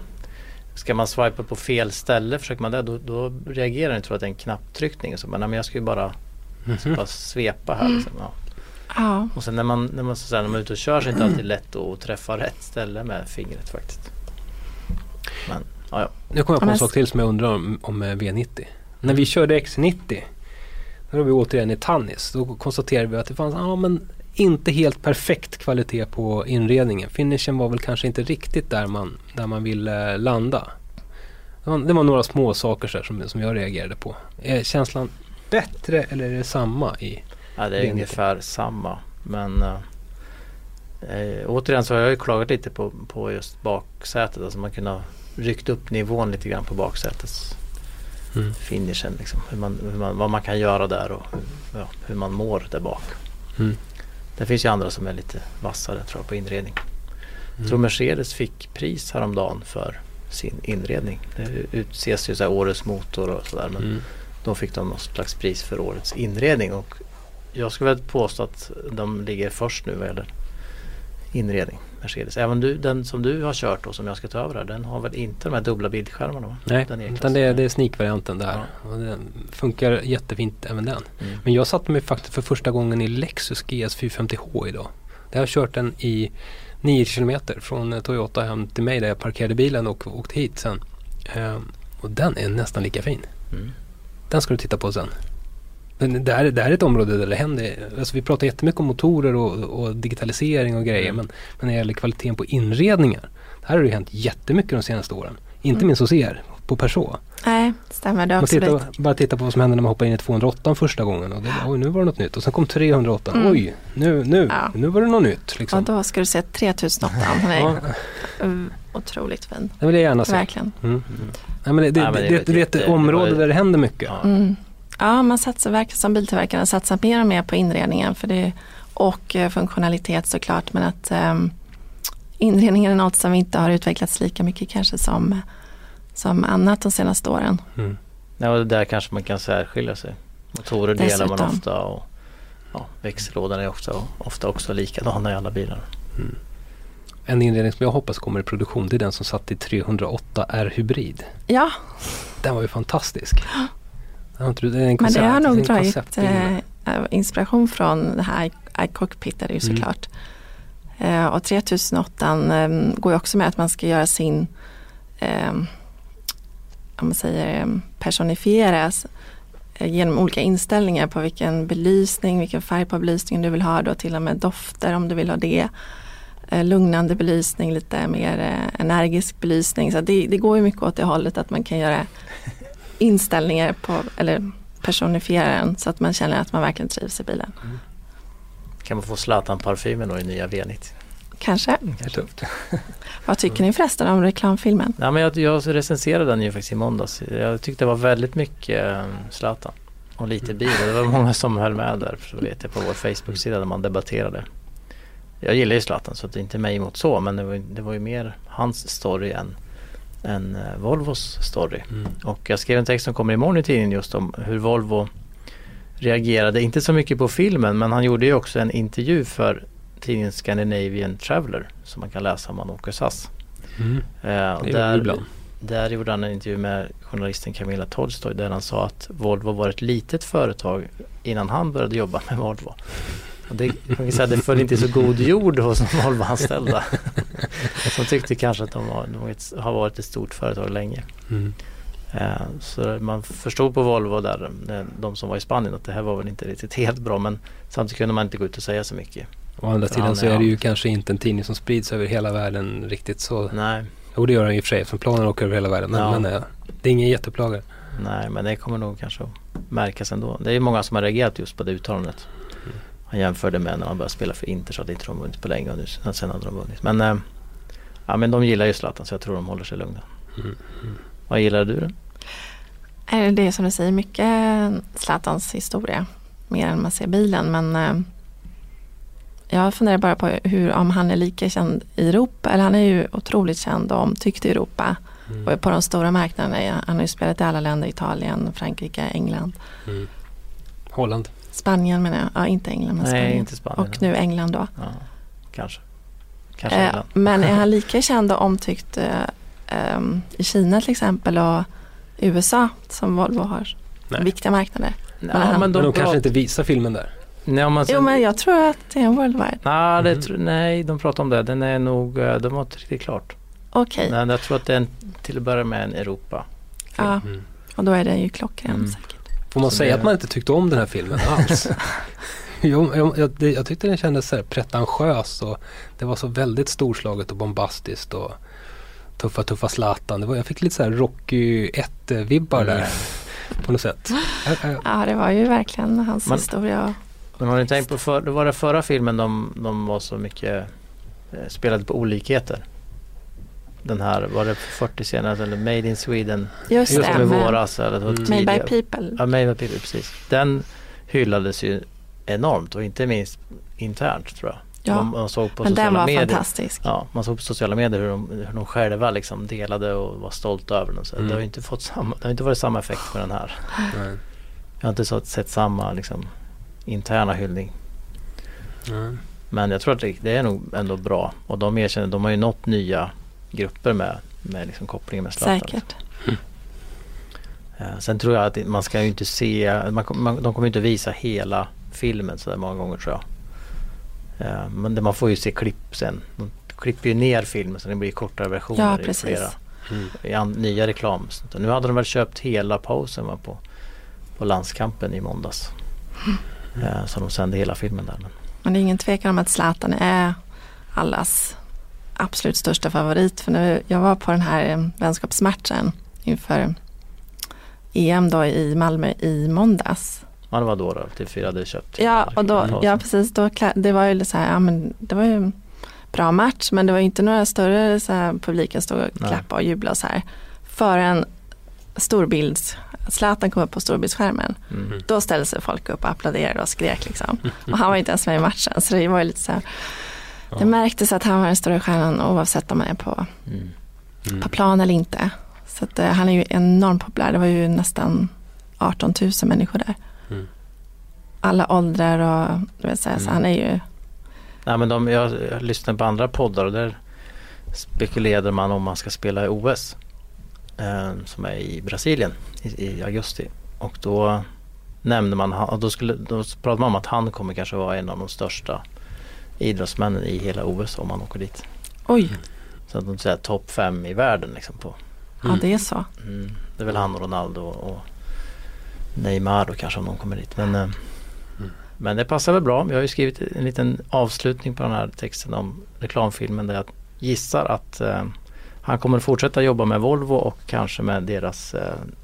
Ska man swipa på fel ställe, försöker man det, då reagerar den, tror att det är en knapptryckning. Så, men jag ska ju bara svepa här. Liksom, ja. Ja. Och sen när man är ute och kör så är det inte alltid lätt att träffa rätt ställe med fingret faktiskt. Men, ja. Nu kommer jag på en sak till som jag undrar om V90. När vi körde XC90, då var vi återigen i Tannis. Då konstaterade vi att det fanns inte helt perfekt kvalitet på inredningen. Finishen var väl kanske inte riktigt där man ville landa. Det var några små saker så här som jag reagerade på. Är känslan bättre eller är det samma i? Ja, det är ungefär samma. Men återigen så har jag ju klagat lite på just baksätet. Alltså man kunde ha ryckt upp nivån lite grann på baksätets finishen. Liksom. Vad man kan göra där och hur man mår där bak. Mm. Det finns ju andra som är lite vassare, tror jag, på inredning. Jag tror Mercedes fick pris häromdagen för sin inredning. Det utses ju så här årets motor och sådär, men då fick de någon slags pris för årets inredning. Och jag skulle väl påstå att de ligger först nu vad gäller inredning, Mercedes. Även den som du har kört och som jag ska ta över här, den har väl inte de här dubbla bildskärmarna? Va? Nej, utan det är sneak-varianten där. Ja. Och den funkar jättefint även den. Mm. Men jag satte mig faktiskt för första gången i Lexus GS 450H idag. Jag har kört den i 9 km från Toyota hem till mig där jag parkerade bilen och åkte hit sen. Och den är nästan lika fin. Mm. Den ska du titta på sen. Men det här är ett område där det händer. Alltså vi pratar jättemycket om motorer och digitalisering och grejer. Men när det gäller kvaliteten på inredningar. Här har det hänt jättemycket de senaste åren. Inte minst hos er på Peugeot. Nej, stämmer det också. Bara titta på vad som hände när man hoppade in i 208 första gången. Och nu var det något nytt. Och sen kom 308. Oj, nu var det något nytt. Liksom. Och då ska du se 3008. Otroligt fin. Det vill jag gärna se. Verkligen. Mm. Mm. Nej, men det är ett område där det händer mycket. Ja. Mm. Ja, man satsar som biltillverkare satsar mer och mer på inredningen för det, och funktionalitet såklart, men att inredningen är något som inte har utvecklats lika mycket kanske som annat de senaste åren. Mm. Ja, och där kanske man kan särskilja sig. Motorer delar man ofta och växellådan är ofta också likadana i alla bilar. Mm. En inredning som jag hoppas kommer i produktion, det är den som satt i 308 R-hybrid. Ja. Den var ju fantastisk. Men det har nog dragit inspiration från det här iCockpit, är det ju såklart. Och 3008 går ju också med att man ska göra sin personifieras genom olika inställningar på vilken belysning, vilken färg på belysningen du vill ha då, till och med dofter om du vill ha det. Lugnande belysning, lite mer energisk belysning. Så det går ju mycket åt det hållet att man kan göra inställningar på, eller personifiera den så att man känner att man verkligen trivs i bilen. Kan man få Zlatan-parfymen då i nya V90? Kanske. Kanske. Vad tycker ni förresten om reklamfilmen? Ja, men jag recenserade den ju faktiskt i måndags. Jag tyckte det var väldigt mycket Zlatan och lite bil. Det var många som höll med där, så vet jag, på vår Facebook-sida där man debatterade. Jag gillar ju Zlatan, så det är inte mig emot så, men det var ju mer hans story än Volvos story. Mm. Och jag skrev en text som kommer imorgon i tidningen just om hur Volvo reagerade, inte så mycket på filmen, men han gjorde ju också en intervju för tidningen Scandinavian Traveller som man kan läsa om man åker SAS. Mm. Där gjorde han en intervju med journalisten Camilla Tolstoy där han sa att Volvo var ett litet företag innan han började jobba med Volvo. Och det föll inte så god jord hos Volvo-anställda som tyckte kanske att de har varit ett stort företag länge. Mm. Så man förstod på Volvo där, de som var i Spanien, att det här var väl inte riktigt helt bra, men samtidigt kunde man inte gå ut och säga så mycket. Å andra sidan så är det ju kanske inte en tidning som sprids över hela världen riktigt så. Nej. Jo, det gör den ju för sig, för planen åker över hela världen, men det är ingen jätteplaga. Nej, men det kommer nog kanske att märkas ändå. Det är många som har reagerat just på det uttalandet. Han jämförde med när han började spela för Inter, så hade inte de vunnit på länge och nu, sen hade de vunnit. Men, men de gillar ju Zlatan, så jag tror de håller sig lugna. Mm. Mm. Vad gillar du den? Det är som du säger, mycket Zlatans historia. Mer än man ser bilen, men jag funderar bara på om han är lika känd i Europa, eller han är ju otroligt känd och omtyckt i Europa och på de stora marknaderna. Han har ju spelat i alla länder, Italien, Frankrike, England. Mm. Holland. Spanien menar jag. Ja, inte England, men Spanien. Nej, inte Spanien. Och nu England då. Ja, kanske England. Men är han lika känd och omtyckt i Kina till exempel och USA, som Volvo har? Nej. Viktiga marknader. Nej, men de kanske inte visar filmen där. Nej, men jag tror att det är en worldwide. Nej, de pratar om det. Den är nog, de har inte riktigt klart. Okej. Okay. Nej, jag tror att det är till att börja med en Europa. Ja, och då är det ju klockren säkert. Får man säga att man inte tyckte om den här filmen alls? jag tyckte den kändes så här pretentiös, och det var så väldigt storslaget och bombastiskt och tuffa Zlatan. Jag fick lite så här Rocky 1-vibbar där på något sätt. Ja, det var ju verkligen hans historia. Men har ni tänkt på, det var den förra filmen de var så mycket spelade på olikheter. Den här, var det 40 senare, eller Made in Sweden? Just det, med våras. Made by People. Ja, Made by People, precis. Den hyllades ju enormt, och inte minst internt, tror jag. Ja, man såg på sociala medier. Fantastisk. Ja, man såg på sociala medier hur de själva liksom delade och var stolta över den. Så det har ju inte fått det har inte varit samma effekt med den här. Nej. Jag har inte sett samma liksom interna hyllning. Nej. Men jag tror att det är nog ändå bra, och de erkänner, de har ju nått nya grupper med liksom kopplingen med Zlatan. Säkert. Sen tror jag att man ska ju inte se, de kommer ju inte visa hela filmen så där många gånger, tror jag. Men man får ju se klipp sen. De klipper ju ner filmen så det blir kortare versioner, ja, i flera nya reklam. Nu hade de väl köpt hela pausen på landskampen i måndags. Så de sände hela filmen där. Men det är ingen tvekan om att Zlatan är allas absolut största favorit. För nu, jag var på den här vänskapsmatchen inför EM då i Malmö i måndags. Ja, det var då TV4 hade köpt. Ja, och då, precis. Då, det var ju så här, det var ju en bra match, men det var ju inte några större så här, publiken stod och klappa och jubla och så här. För en storbilds, Zlatan kom upp på storbildsskärmen. Mm. Då ställde sig folk upp och applåderade och skrek liksom. Och han var inte ens med i matchen, så det var ju lite så här, det märktes att han var den stora stjärnan oavsett om man är på plan eller inte. Så att, han är ju enormt populär. Det var ju nästan 18 000 människor där. Mm. Alla åldrar och du vet så här, så han är ju. Nej, men jag lyssnar på andra poddar och där spekulerade man om man ska spela i OS som är i Brasilien i augusti, och då nämnde man, och då pratade man om att han kommer kanske vara en av de största idrottsmännen i hela OS om han åker dit. Oj. Så att de säger topp 5 i världen liksom på. Ja, det är så. Mm. Det är väl han och Ronaldo och Neymar då kanske, om de kommer dit. Men det passar väl bra. Jag har ju skrivit en liten avslutning på den här texten om reklamfilmen där jag gissar att han kommer fortsätta jobba med Volvo och kanske med deras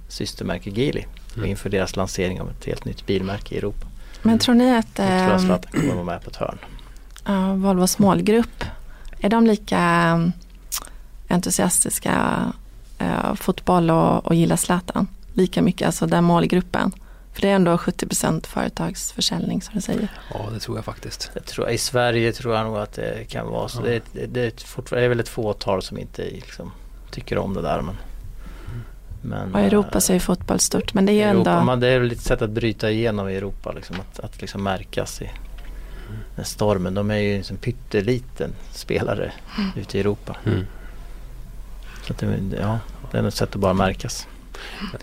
systermärke Geely inför deras lansering av ett helt nytt bilmärke i Europa. Men tror ni att... Jag tror att Zlatan kommer vara med på ett hörn. Volvos målgrupp Är de lika entusiastiska fotboll och gillar Zlatan lika mycket, alltså den målgruppen? För det är ändå 70% företagsförsäljning som du säger. Ja, det tror jag faktiskt. I Sverige tror jag nog att det kan vara så. Mm. Det är väl ett fåtal som inte liksom tycker om det där. Men, och Europa så är ju fotboll stort. Men det är ju Europa, ändå... det är väl ett sätt att bryta igenom i Europa. Liksom, att liksom märkas i den stormen. De är ju en liksom pytteliten spelare ute i Europa. Mm. Så att det är ett sätt att bara märkas.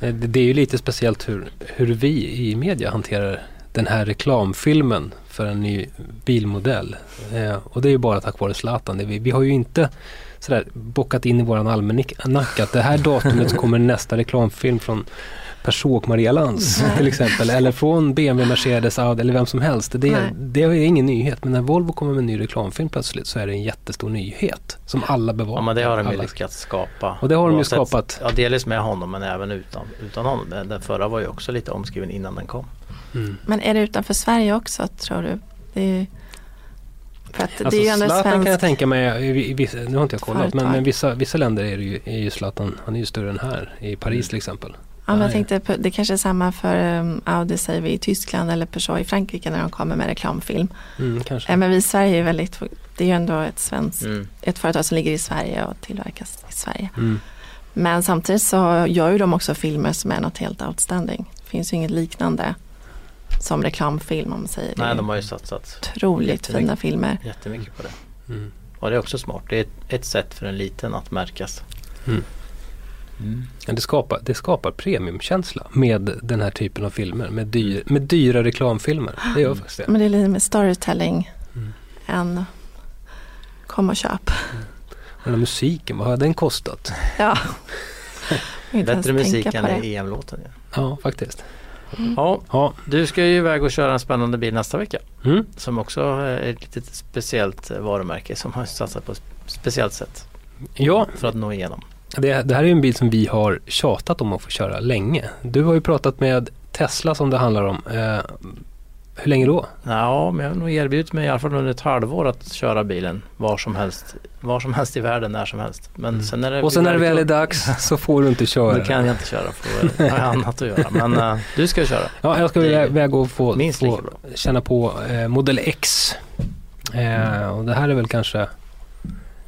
Det är ju lite speciellt hur vi i media hanterar den här reklamfilmen för en ny bilmodell. Och det är ju bara tack vare Zlatan. Vi har ju inte sådär bockat in i våran almanacka att det här datumet kommer nästa reklamfilm från Peugeot, Maria Lanz till exempel, eller från BMW, Mercedes, Audi eller vem som helst. Det är ingen nyhet, men när Volvo kommer med en ny reklamfilm plötsligt så är det en jättestor nyhet som alla bevakar. Ja, men det har de ju lyckats skapa. Och det har de ju skapat. Ja, delvis med honom men även utan honom. Den förra var ju också lite omskriven innan den kom. Mm. Men är det utanför Sverige också, tror du? Det är ju... Alltså, Zlatan kan jag tänka mig, nu har inte jag kollat, men vissa länder är ju Zlatan, han är ju större än här, i Paris till exempel. Ja, men jag tänkte, det kanske är samma för Audi säger vi i Tyskland eller Peugeot i Frankrike när de kommer med reklamfilm. Kanske. Men vi i Sverige är väldigt, det är ju ändå ett företag som ligger i Sverige och tillverkas i Sverige. Mm. Men samtidigt så gör ju de också filmer som är något helt outstanding. Det finns ju inget liknande som reklamfilm om man säger. Nej, de har ju satsat otroligt fina filmer. Jättemycket på det. Mm. Och det är också smart. Det är ett sätt för en liten att märkas. Mm. Mm. Det skapar premiumkänsla med den här typen av filmer, med dyra reklamfilmer. Det gör faktiskt det. Men det är lite med storytelling än kom och köp. Och den musiken, vad har den kostat? Ja. Bättre musik än EM-låten. Ja, faktiskt. Mm. Ja, du ska ju iväg och köra en spännande bil nästa vecka. Mm. Som också är ett litet speciellt varumärke som har satsat på ett speciellt sätt. Ja. För att nå igenom. Det här är ju en bil som vi har tjatat om att få köra länge. Du har ju pratat med Tesla som det handlar om. Hur länge då? Ja, men jag har nog erbjudit mig i alla fall under ett halvår att köra bilen var som helst i världen, när som helst. Men sen när det väl är dags så får du inte köra. Nu kan jag inte köra för jag har annat att göra. Men du ska köra. Ja, jag ska väga och få känna på Model X. Och det här är väl kanske...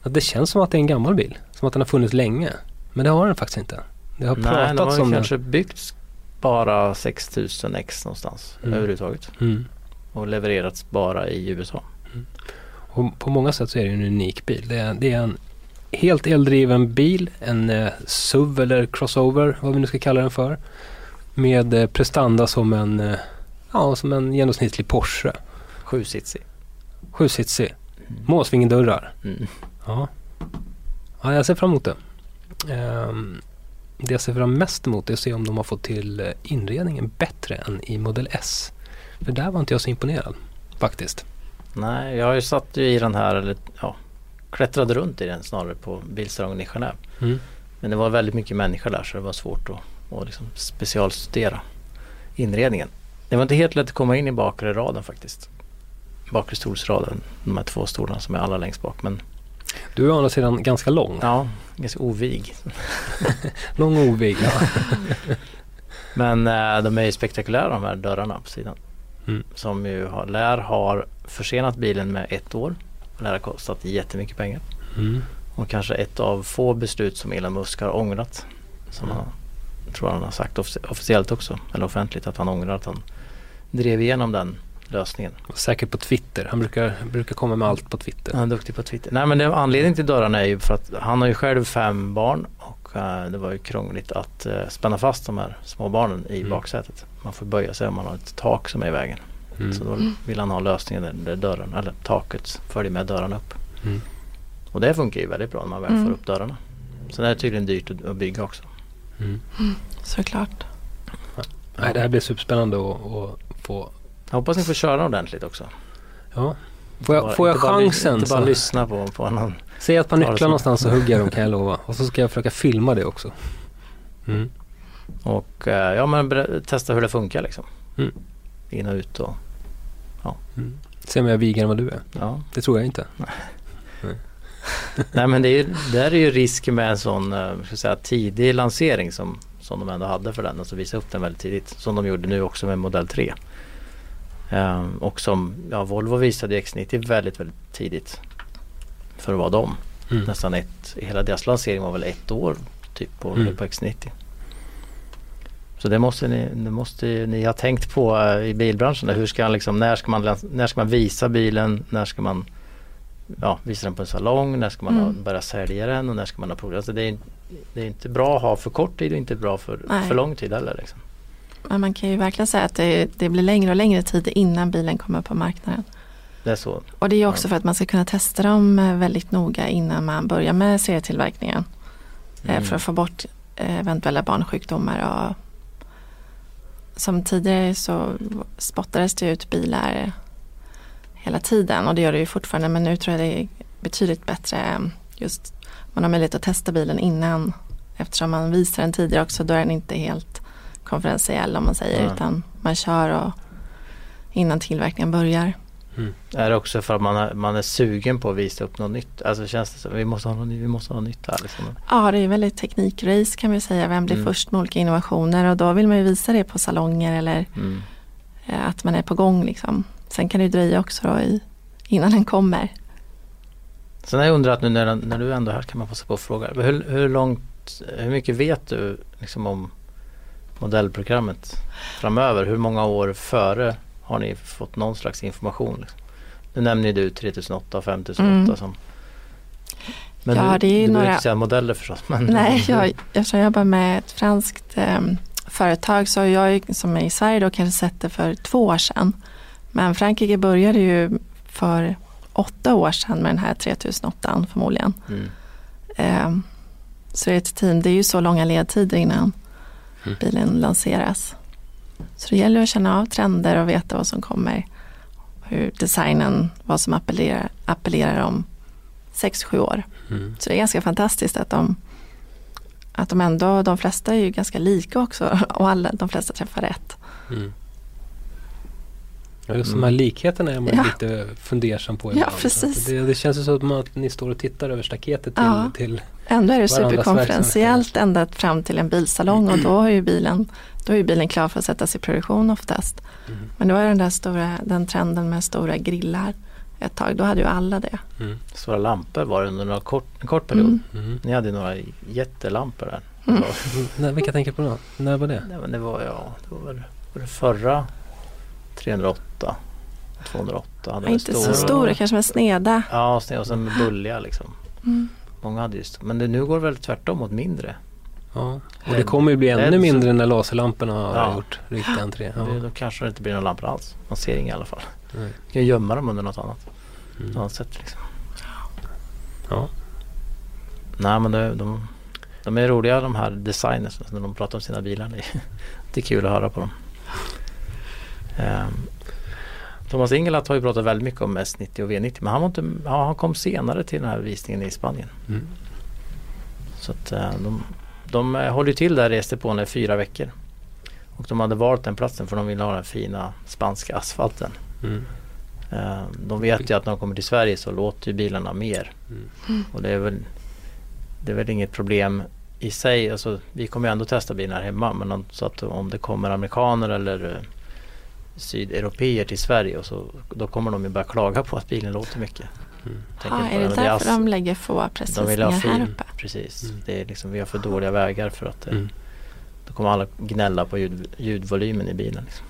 Det känns som att det är en gammal bil. Som att den har funnits länge. Men det har den faktiskt inte. Det har pratats om den. Kanske byggts bara 6000 X någonstans överhuvudtaget. Mm. Och levererats bara i USA. Mm. Och på många sätt så är det en unik bil. Det är en helt eldriven bil. En SUV eller crossover, vad vi nu ska kalla den för. Med prestanda som en genomsnittlig Porsche. 7-sitsig. Måsvingdörrar. Mm. Ja, jag ser fram emot det. Det jag ser fram mest emot är att se om de har fått till inredningen bättre än i Model S. För där var inte jag så imponerad, faktiskt. Nej, jag har ju satt i den här, klättrade runt i den snarare på bilsalongen i Genève. Mm. Men det var väldigt mycket människor där så det var svårt att liksom specialstudera inredningen. Det var inte helt lätt att komma in i bakre raden faktiskt. Bakre stolsraden, de här två stolarna som är alla längst bak, men du är å andra sidan ganska lång. Ja, ganska ovig. Lång och ovig, ja. Men de är ju spektakulära de här dörrarna på sidan. Mm. Som ju har försenat bilen med 1 år. Det har kostat jättemycket pengar. Mm. Och kanske ett av få beslut som Elon Musk har ångrat. Som han tror han har sagt officiellt också. Eller offentligt att han ångrar att han drev igenom den lösningen. Säkert på Twitter. Han brukar komma med allt på Twitter. Han är duktig på Twitter. Nej, men anledningen till dörrarna är ju för att han har ju själv 5 barn och det var ju krångligt att spänna fast de här små barnen i baksätet. Man får böja sig om man har ett tak som är i vägen. Mm. Så då vill han ha lösningen där dörren, eller taket följer med dörrarna upp. Mm. Och det funkar ju väldigt bra när man väl får upp dörrarna. Så det är tydligen dyrt att bygga också. Mm. Mm. Såklart. Ja. Nej, det här blir superspännande att få. Jag hoppas ni får köra ordentligt också. Ja. Får jag chansen? Inte bara så lyssna på någon. Se att man nycklar någonstans och hugger dem, kan jag lova. Och så ska jag försöka filma det också. Mm. Och testa hur det funkar liksom. Mm. In och ut och se om jag är vigare än vad du är. Ja. Det tror jag inte. Nej. Nej, men där är ju risk med en sån ska säga, tidig lansering som de ändå hade för den. Alltså visa upp den väldigt tidigt. Som de gjorde nu också med modell 3. Och som Volvo visade X90 väldigt, väldigt tidigt. För att vara dem. Mm. Nästan hela deras lansering var väl 1 år typ på X90. Så det måste ni ha tänkt på i bilbranschen. Hur ska liksom, när ska man visa bilen? När ska man visa den på en salong? När ska man börja sälja den? Och när ska man ha problem? Alltså det är inte bra att ha för kort tid och inte bra för lång tid heller. Liksom. Men man kan ju verkligen säga att det blir längre och längre tid innan bilen kommer på marknaden. Det är så. Och det är ju också för att man ska kunna testa dem väldigt noga innan man börjar med serietillverkningen. För att få bort eventuella barnsjukdomar. Och som tidigare så spottades det ut bilar hela tiden, och det gör det ju fortfarande, men nu tror jag det är betydligt bättre just man har möjlighet att testa bilen innan, eftersom man visar den tidigare också, då är den inte helt konferentiell om man säger, utan man kör och innan tillverkningen börjar. Är det också för att man är sugen på att visa upp något nytt? Alltså känns det så, vi måste ha något nytt här liksom. Ja, det är ju väldigt teknikrace kan vi säga. Vem blir först med olika innovationer? Och då vill man ju visa det på salonger eller att man är på gång liksom. Sen kan det ju dröja också då innan den kommer. Sen har jag undrat nu när du ändå är här, kan man passa på att fråga. Hur mycket vet du liksom om modellprogrammet framöver? Hur många år före har ni fått någon slags information? Liksom? Nu nämner du 3008 och 5008 som... Men det är ju några... inte säga modeller förstås. Men... Nej, eftersom jag jobbar med ett franskt företag så har jag som är i Sverige då kanske sett det för 2 år sedan. Men Frankrike började ju för 8 år sedan med den här 3008 förmodligen. Så det är ju så långa ledtider innan bilen lanseras. Så det gäller att känna av trender och veta vad som kommer. Hur designen, vad som appellerar om 6-7 år. Så det är ganska fantastiskt att de ändå, de flesta är ju ganska lika också. Och de flesta träffar rätt. Ja, just de här likheterna är man lite fundersam på. Ja, precis. Det känns ju så att ni står och tittar över staketet till ändå är det superkonferentiellt ända fram till en bilsalong, och då är ju bilen klar för att sättas i produktion oftast. Men det var ju den trenden med stora grillar ett tag, då hade ju alla det. Stora lampor var det under en kort period. Ni hade några jättelampor där. Nej, vilka tänker på då? När var det? Nej, men det var det förra 308, 208. Inte så stora, kanske med sneda. Ja, sneda och sen bulliga liksom. Många hade just. Men nu går det väl tvärtom mot mindre. Ja, och det kommer ju bli ännu mindre när laserlamporna har gjort riktigt entré. Ja. Då kanske det inte blir några lampor alls. Man ser inga i alla fall. Man kan gömma dem under något annat. Något annat sätt liksom. Ja. Nej, men de är roliga, de här designers, när de pratar om sina bilar. Det är kul att höra på dem. Thomas Ingelat har ju pratat väldigt mycket om S90 och V90, men han kom senare till den här visningen i Spanien. Så att de håller till där i Estepona i 4 veckor, och de hade valt den platsen för de ville ha den fina spanska asfalten. De vet ju att när de kommer till Sverige så låter ju bilarna mer, och det är väl inget problem i sig, alltså, vi kommer ju ändå testa bilar hemma, men så att om det kommer amerikaner eller sydeuropeer till Sverige, och då kommer de ju börja klaga på att bilen låter mycket. Är det därför de lägger få precisningar här uppe? Precis, det är liksom, vi har för dåliga vägar för att då kommer alla gnälla på ljudvolymen i bilen liksom.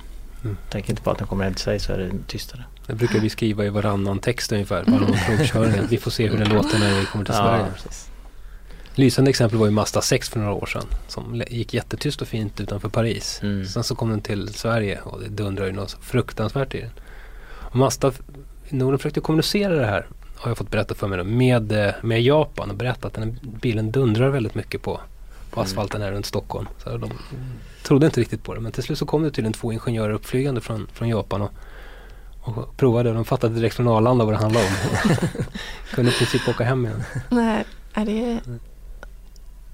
Tänk inte på att den kommer hem till sig så är det tystare. Det brukar vi skriva i varannan text ungefär, vi får se hur den låter när vi kommer till Sverige. Precis. Lysande exempel var ju Mazda 6 för några år sedan, som gick jättetyst och fint utanför Paris. Sen så kom den till Sverige och det dundrade ju något fruktansvärt i den. Och Mazda, när de försökte kommunicera det här, har jag fått berätta för mig med Japan, och berätta att den bilen dundrar väldigt mycket på asfalten här runt Stockholm. Så de trodde inte riktigt på det, men till slut så kom det tydligen 2 ingenjörer uppflygande från Japan och provade, och de fattade direkt från Arlanda vad det handlade om. Kunde i princip åka hem igen. Nej, är det...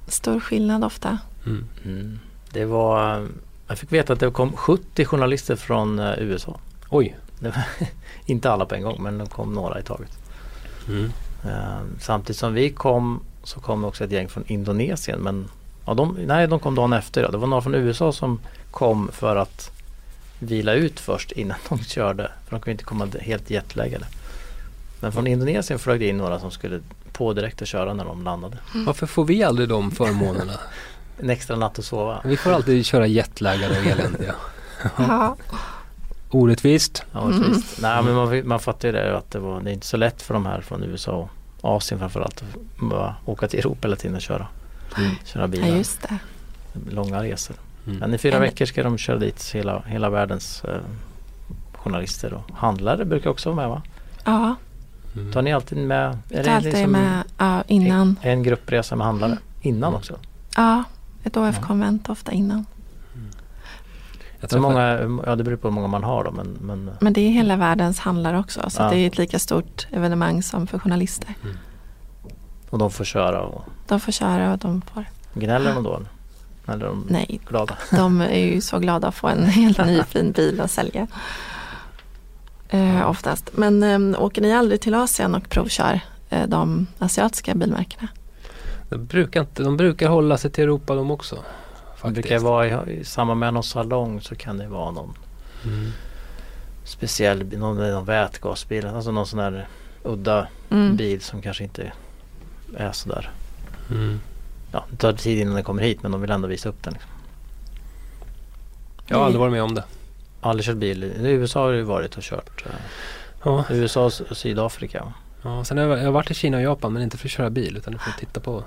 stor skillnad ofta. Det var, jag fick veta att det kom 70 journalister från USA. Oj. Inte alla på en gång, men det kom några i taget. Samtidigt som vi kom så kom också ett gäng från Indonesien, men ja, de kom dagen efter. Ja. Det var några från USA som kom för att vila ut först innan de körde, för de kunde inte komma helt jetlaggade. Men från Indonesien flög det in några som skulle på direkt att köra när de landade. Varför får vi aldrig de förmånerna? En extra natt att sova. Vi får alltid köra jetlaggade och eländiga. Ja. Orättvist. Ja, orättvist. Mm. Nej, men man fattar ju det, att det är inte så lätt för de här från USA och Asien framförallt att åka till Europa hela tiden och köra bilar. Ja, just det. Långa resor. Mm. Men i 4 veckor ska de köra dit hela världens journalister och handlare brukar också vara med, va? Ja. Mm. Tar ni alltid med? Är det alltid liksom med, ja, innan. En gruppresa med handlare innan också? Ja, ett OF-konvent ofta innan. Jag tror många, ja, det beror på hur många man har då, men det är hela världens handlare också, så ja. Det är ett lika stort evenemang som för journalister. Mm. Och de får köra och... Gnäller de då? Eller de Nej, glada? De är ju så glada att få en helt ny fin bil att sälja. Oftast. Men åker ni aldrig till Asien och provkör de asiatiska bilmärkena? De brukar hålla sig till Europa de också. Det brukar vara i samband med någon salong, så kan det vara någon speciell, någon vätgasbil, alltså någon sån här udda bil som kanske inte är sådär. Mm. Ja, det tar tid innan den kommer hit, men de vill ändå visa upp den. Liksom. Jag har aldrig varit med om det. Aldrig kört bil. I USA har det varit och kört. Ja. USA och Sydafrika. Ja, sen jag har varit i Kina och Japan, men inte för att köra bil, utan för att titta på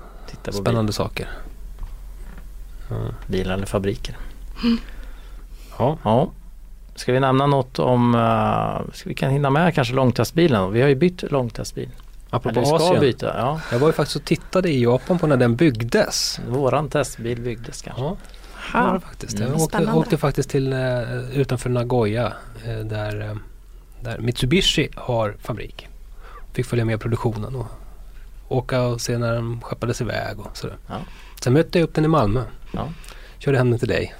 spännande saker. Bilar eller fabriker. Ja. Ska vi nämna något om vi kan hinna med kanske långtestbilen. Vi har ju bytt långtestbil. Apropå Asien. Ska byta, ja. Jag var ju faktiskt och tittade i Japan på när den byggdes. Våran testbil byggdes kanske. Ja. Ja, faktiskt. Jag åkte faktiskt till utanför Nagoya där Mitsubishi har fabrik. Fick följa med produktionen och åka och se när de skeppades iväg och sådär. Ja. Sen mötte jag upp den i Malmö. Ja. Körde hem den till dig.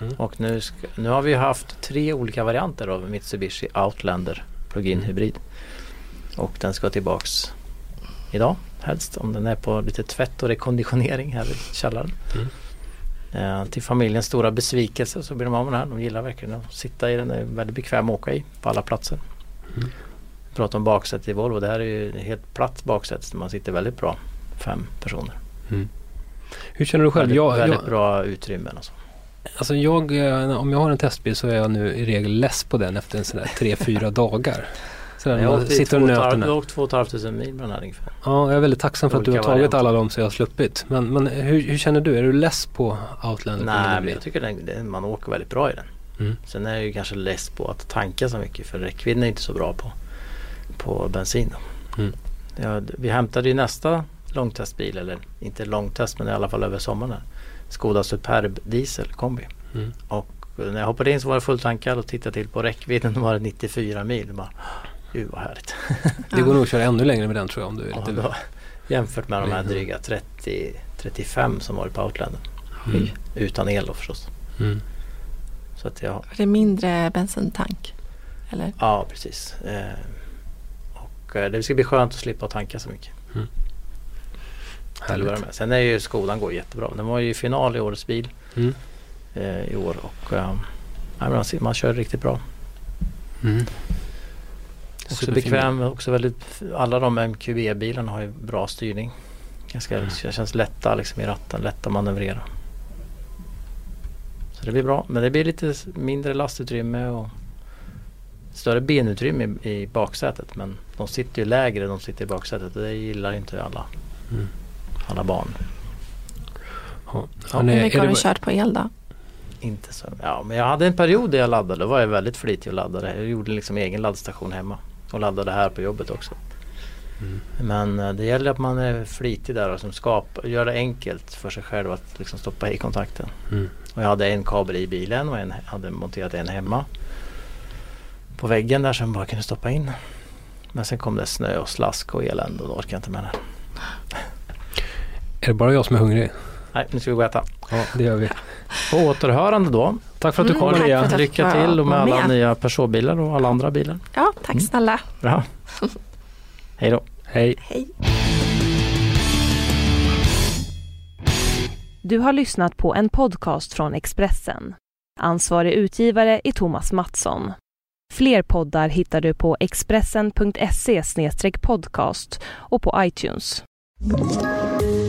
Mm. Och nu har vi haft 3 olika varianter av Mitsubishi Outlander plug-in hybrid. Och den ska tillbaks idag helst, om den är på lite tvätt och rekonditionering här i källaren. Till familjens stora besvikelse så blir de av med den här. De gillar verkligen att sitta i den. Den är väldigt bekväm att åka i på alla platser. Vi pratar om baksätt i Volvo. Det här är ju helt platt baksätt, så man sitter väldigt bra 5 personer. Mm. Hur känner du själv? Väldigt bra utrymmen och så. Alltså om jag har en testbil så är jag nu i regel less på den efter en sån där 3-4 dagar. Jag har åkt 2500 mil med den här ungefär. Ja, jag är väldigt tacksam för att du har tagit alla dem så jag har sluppit. Men hur känner du? Är du less på Outlander? Nej, men jag tycker man åker väldigt bra i den. Mm. Sen är jag ju kanske less på att tanka så mycket, för räckvidden är inte så bra på bensin. Mm. Vi hämtade ju nästa långtestbil, eller inte långtest men i alla fall över sommaren, Skoda Superb diesel kombi. Mm. Och när jag hoppade in så var det fulltankad och tittade till på räckvidden, var det 94 mil. Bara, gud vad härligt. Det går nog att köra ännu längre med den, tror jag, om du är lite... Ja, jämfört med de här dryga 30-35 som var på Outlander. Mm. Utan el då förstås. Mm. Så att jag... Det är mindre bensintank, eller? Ja, precis. Och det ska bli skönt att slippa tanka så mycket. Mm. Sen är ju Skodan går jättebra. Den var ju final i årets bil i år, och man kör riktigt bra. Mm. Också bekväm, också väldigt, alla de MQB-bilarna har ju bra styrning. Det känns lätta liksom i ratten, lätt att manövrera. Så det blir bra, men det blir lite mindre lastutrymme och större benutrymme i baksätet, men de sitter ju lägre, de sitter i baksätet, och det gillar inte alla barn. Hur mycket har du kört på el då? Inte så. Ja, men jag hade en period där jag laddade, då var jag väldigt flitig och laddade. Jag gjorde liksom egen laddstation hemma och laddade här på jobbet också. Mm. Men det gäller att man är flitig där och som gör det enkelt för sig själv att liksom stoppa i kontakten. Mm. Och jag hade en kabel i bilen och hade monterat en hemma på väggen där som bara kunde stoppa in. Men sen kom det snö och slask och elände, och då orkade jag inte med det. Är det bara jag som är hungrig? Nej, nu ska vi gå och äta. Ja, det gör vi. På återhörande då. Tack för att du kom, Maria. Lycka till och med alla nya Peugeot-bilar och alla andra bilar. Ja, tack snälla. Bra. Hej då. Hej. Hej. Du har lyssnat på en podcast från Expressen. Ansvarig utgivare är Thomas Mattsson. Fler poddar hittar du på expressen.se/podcast och på iTunes.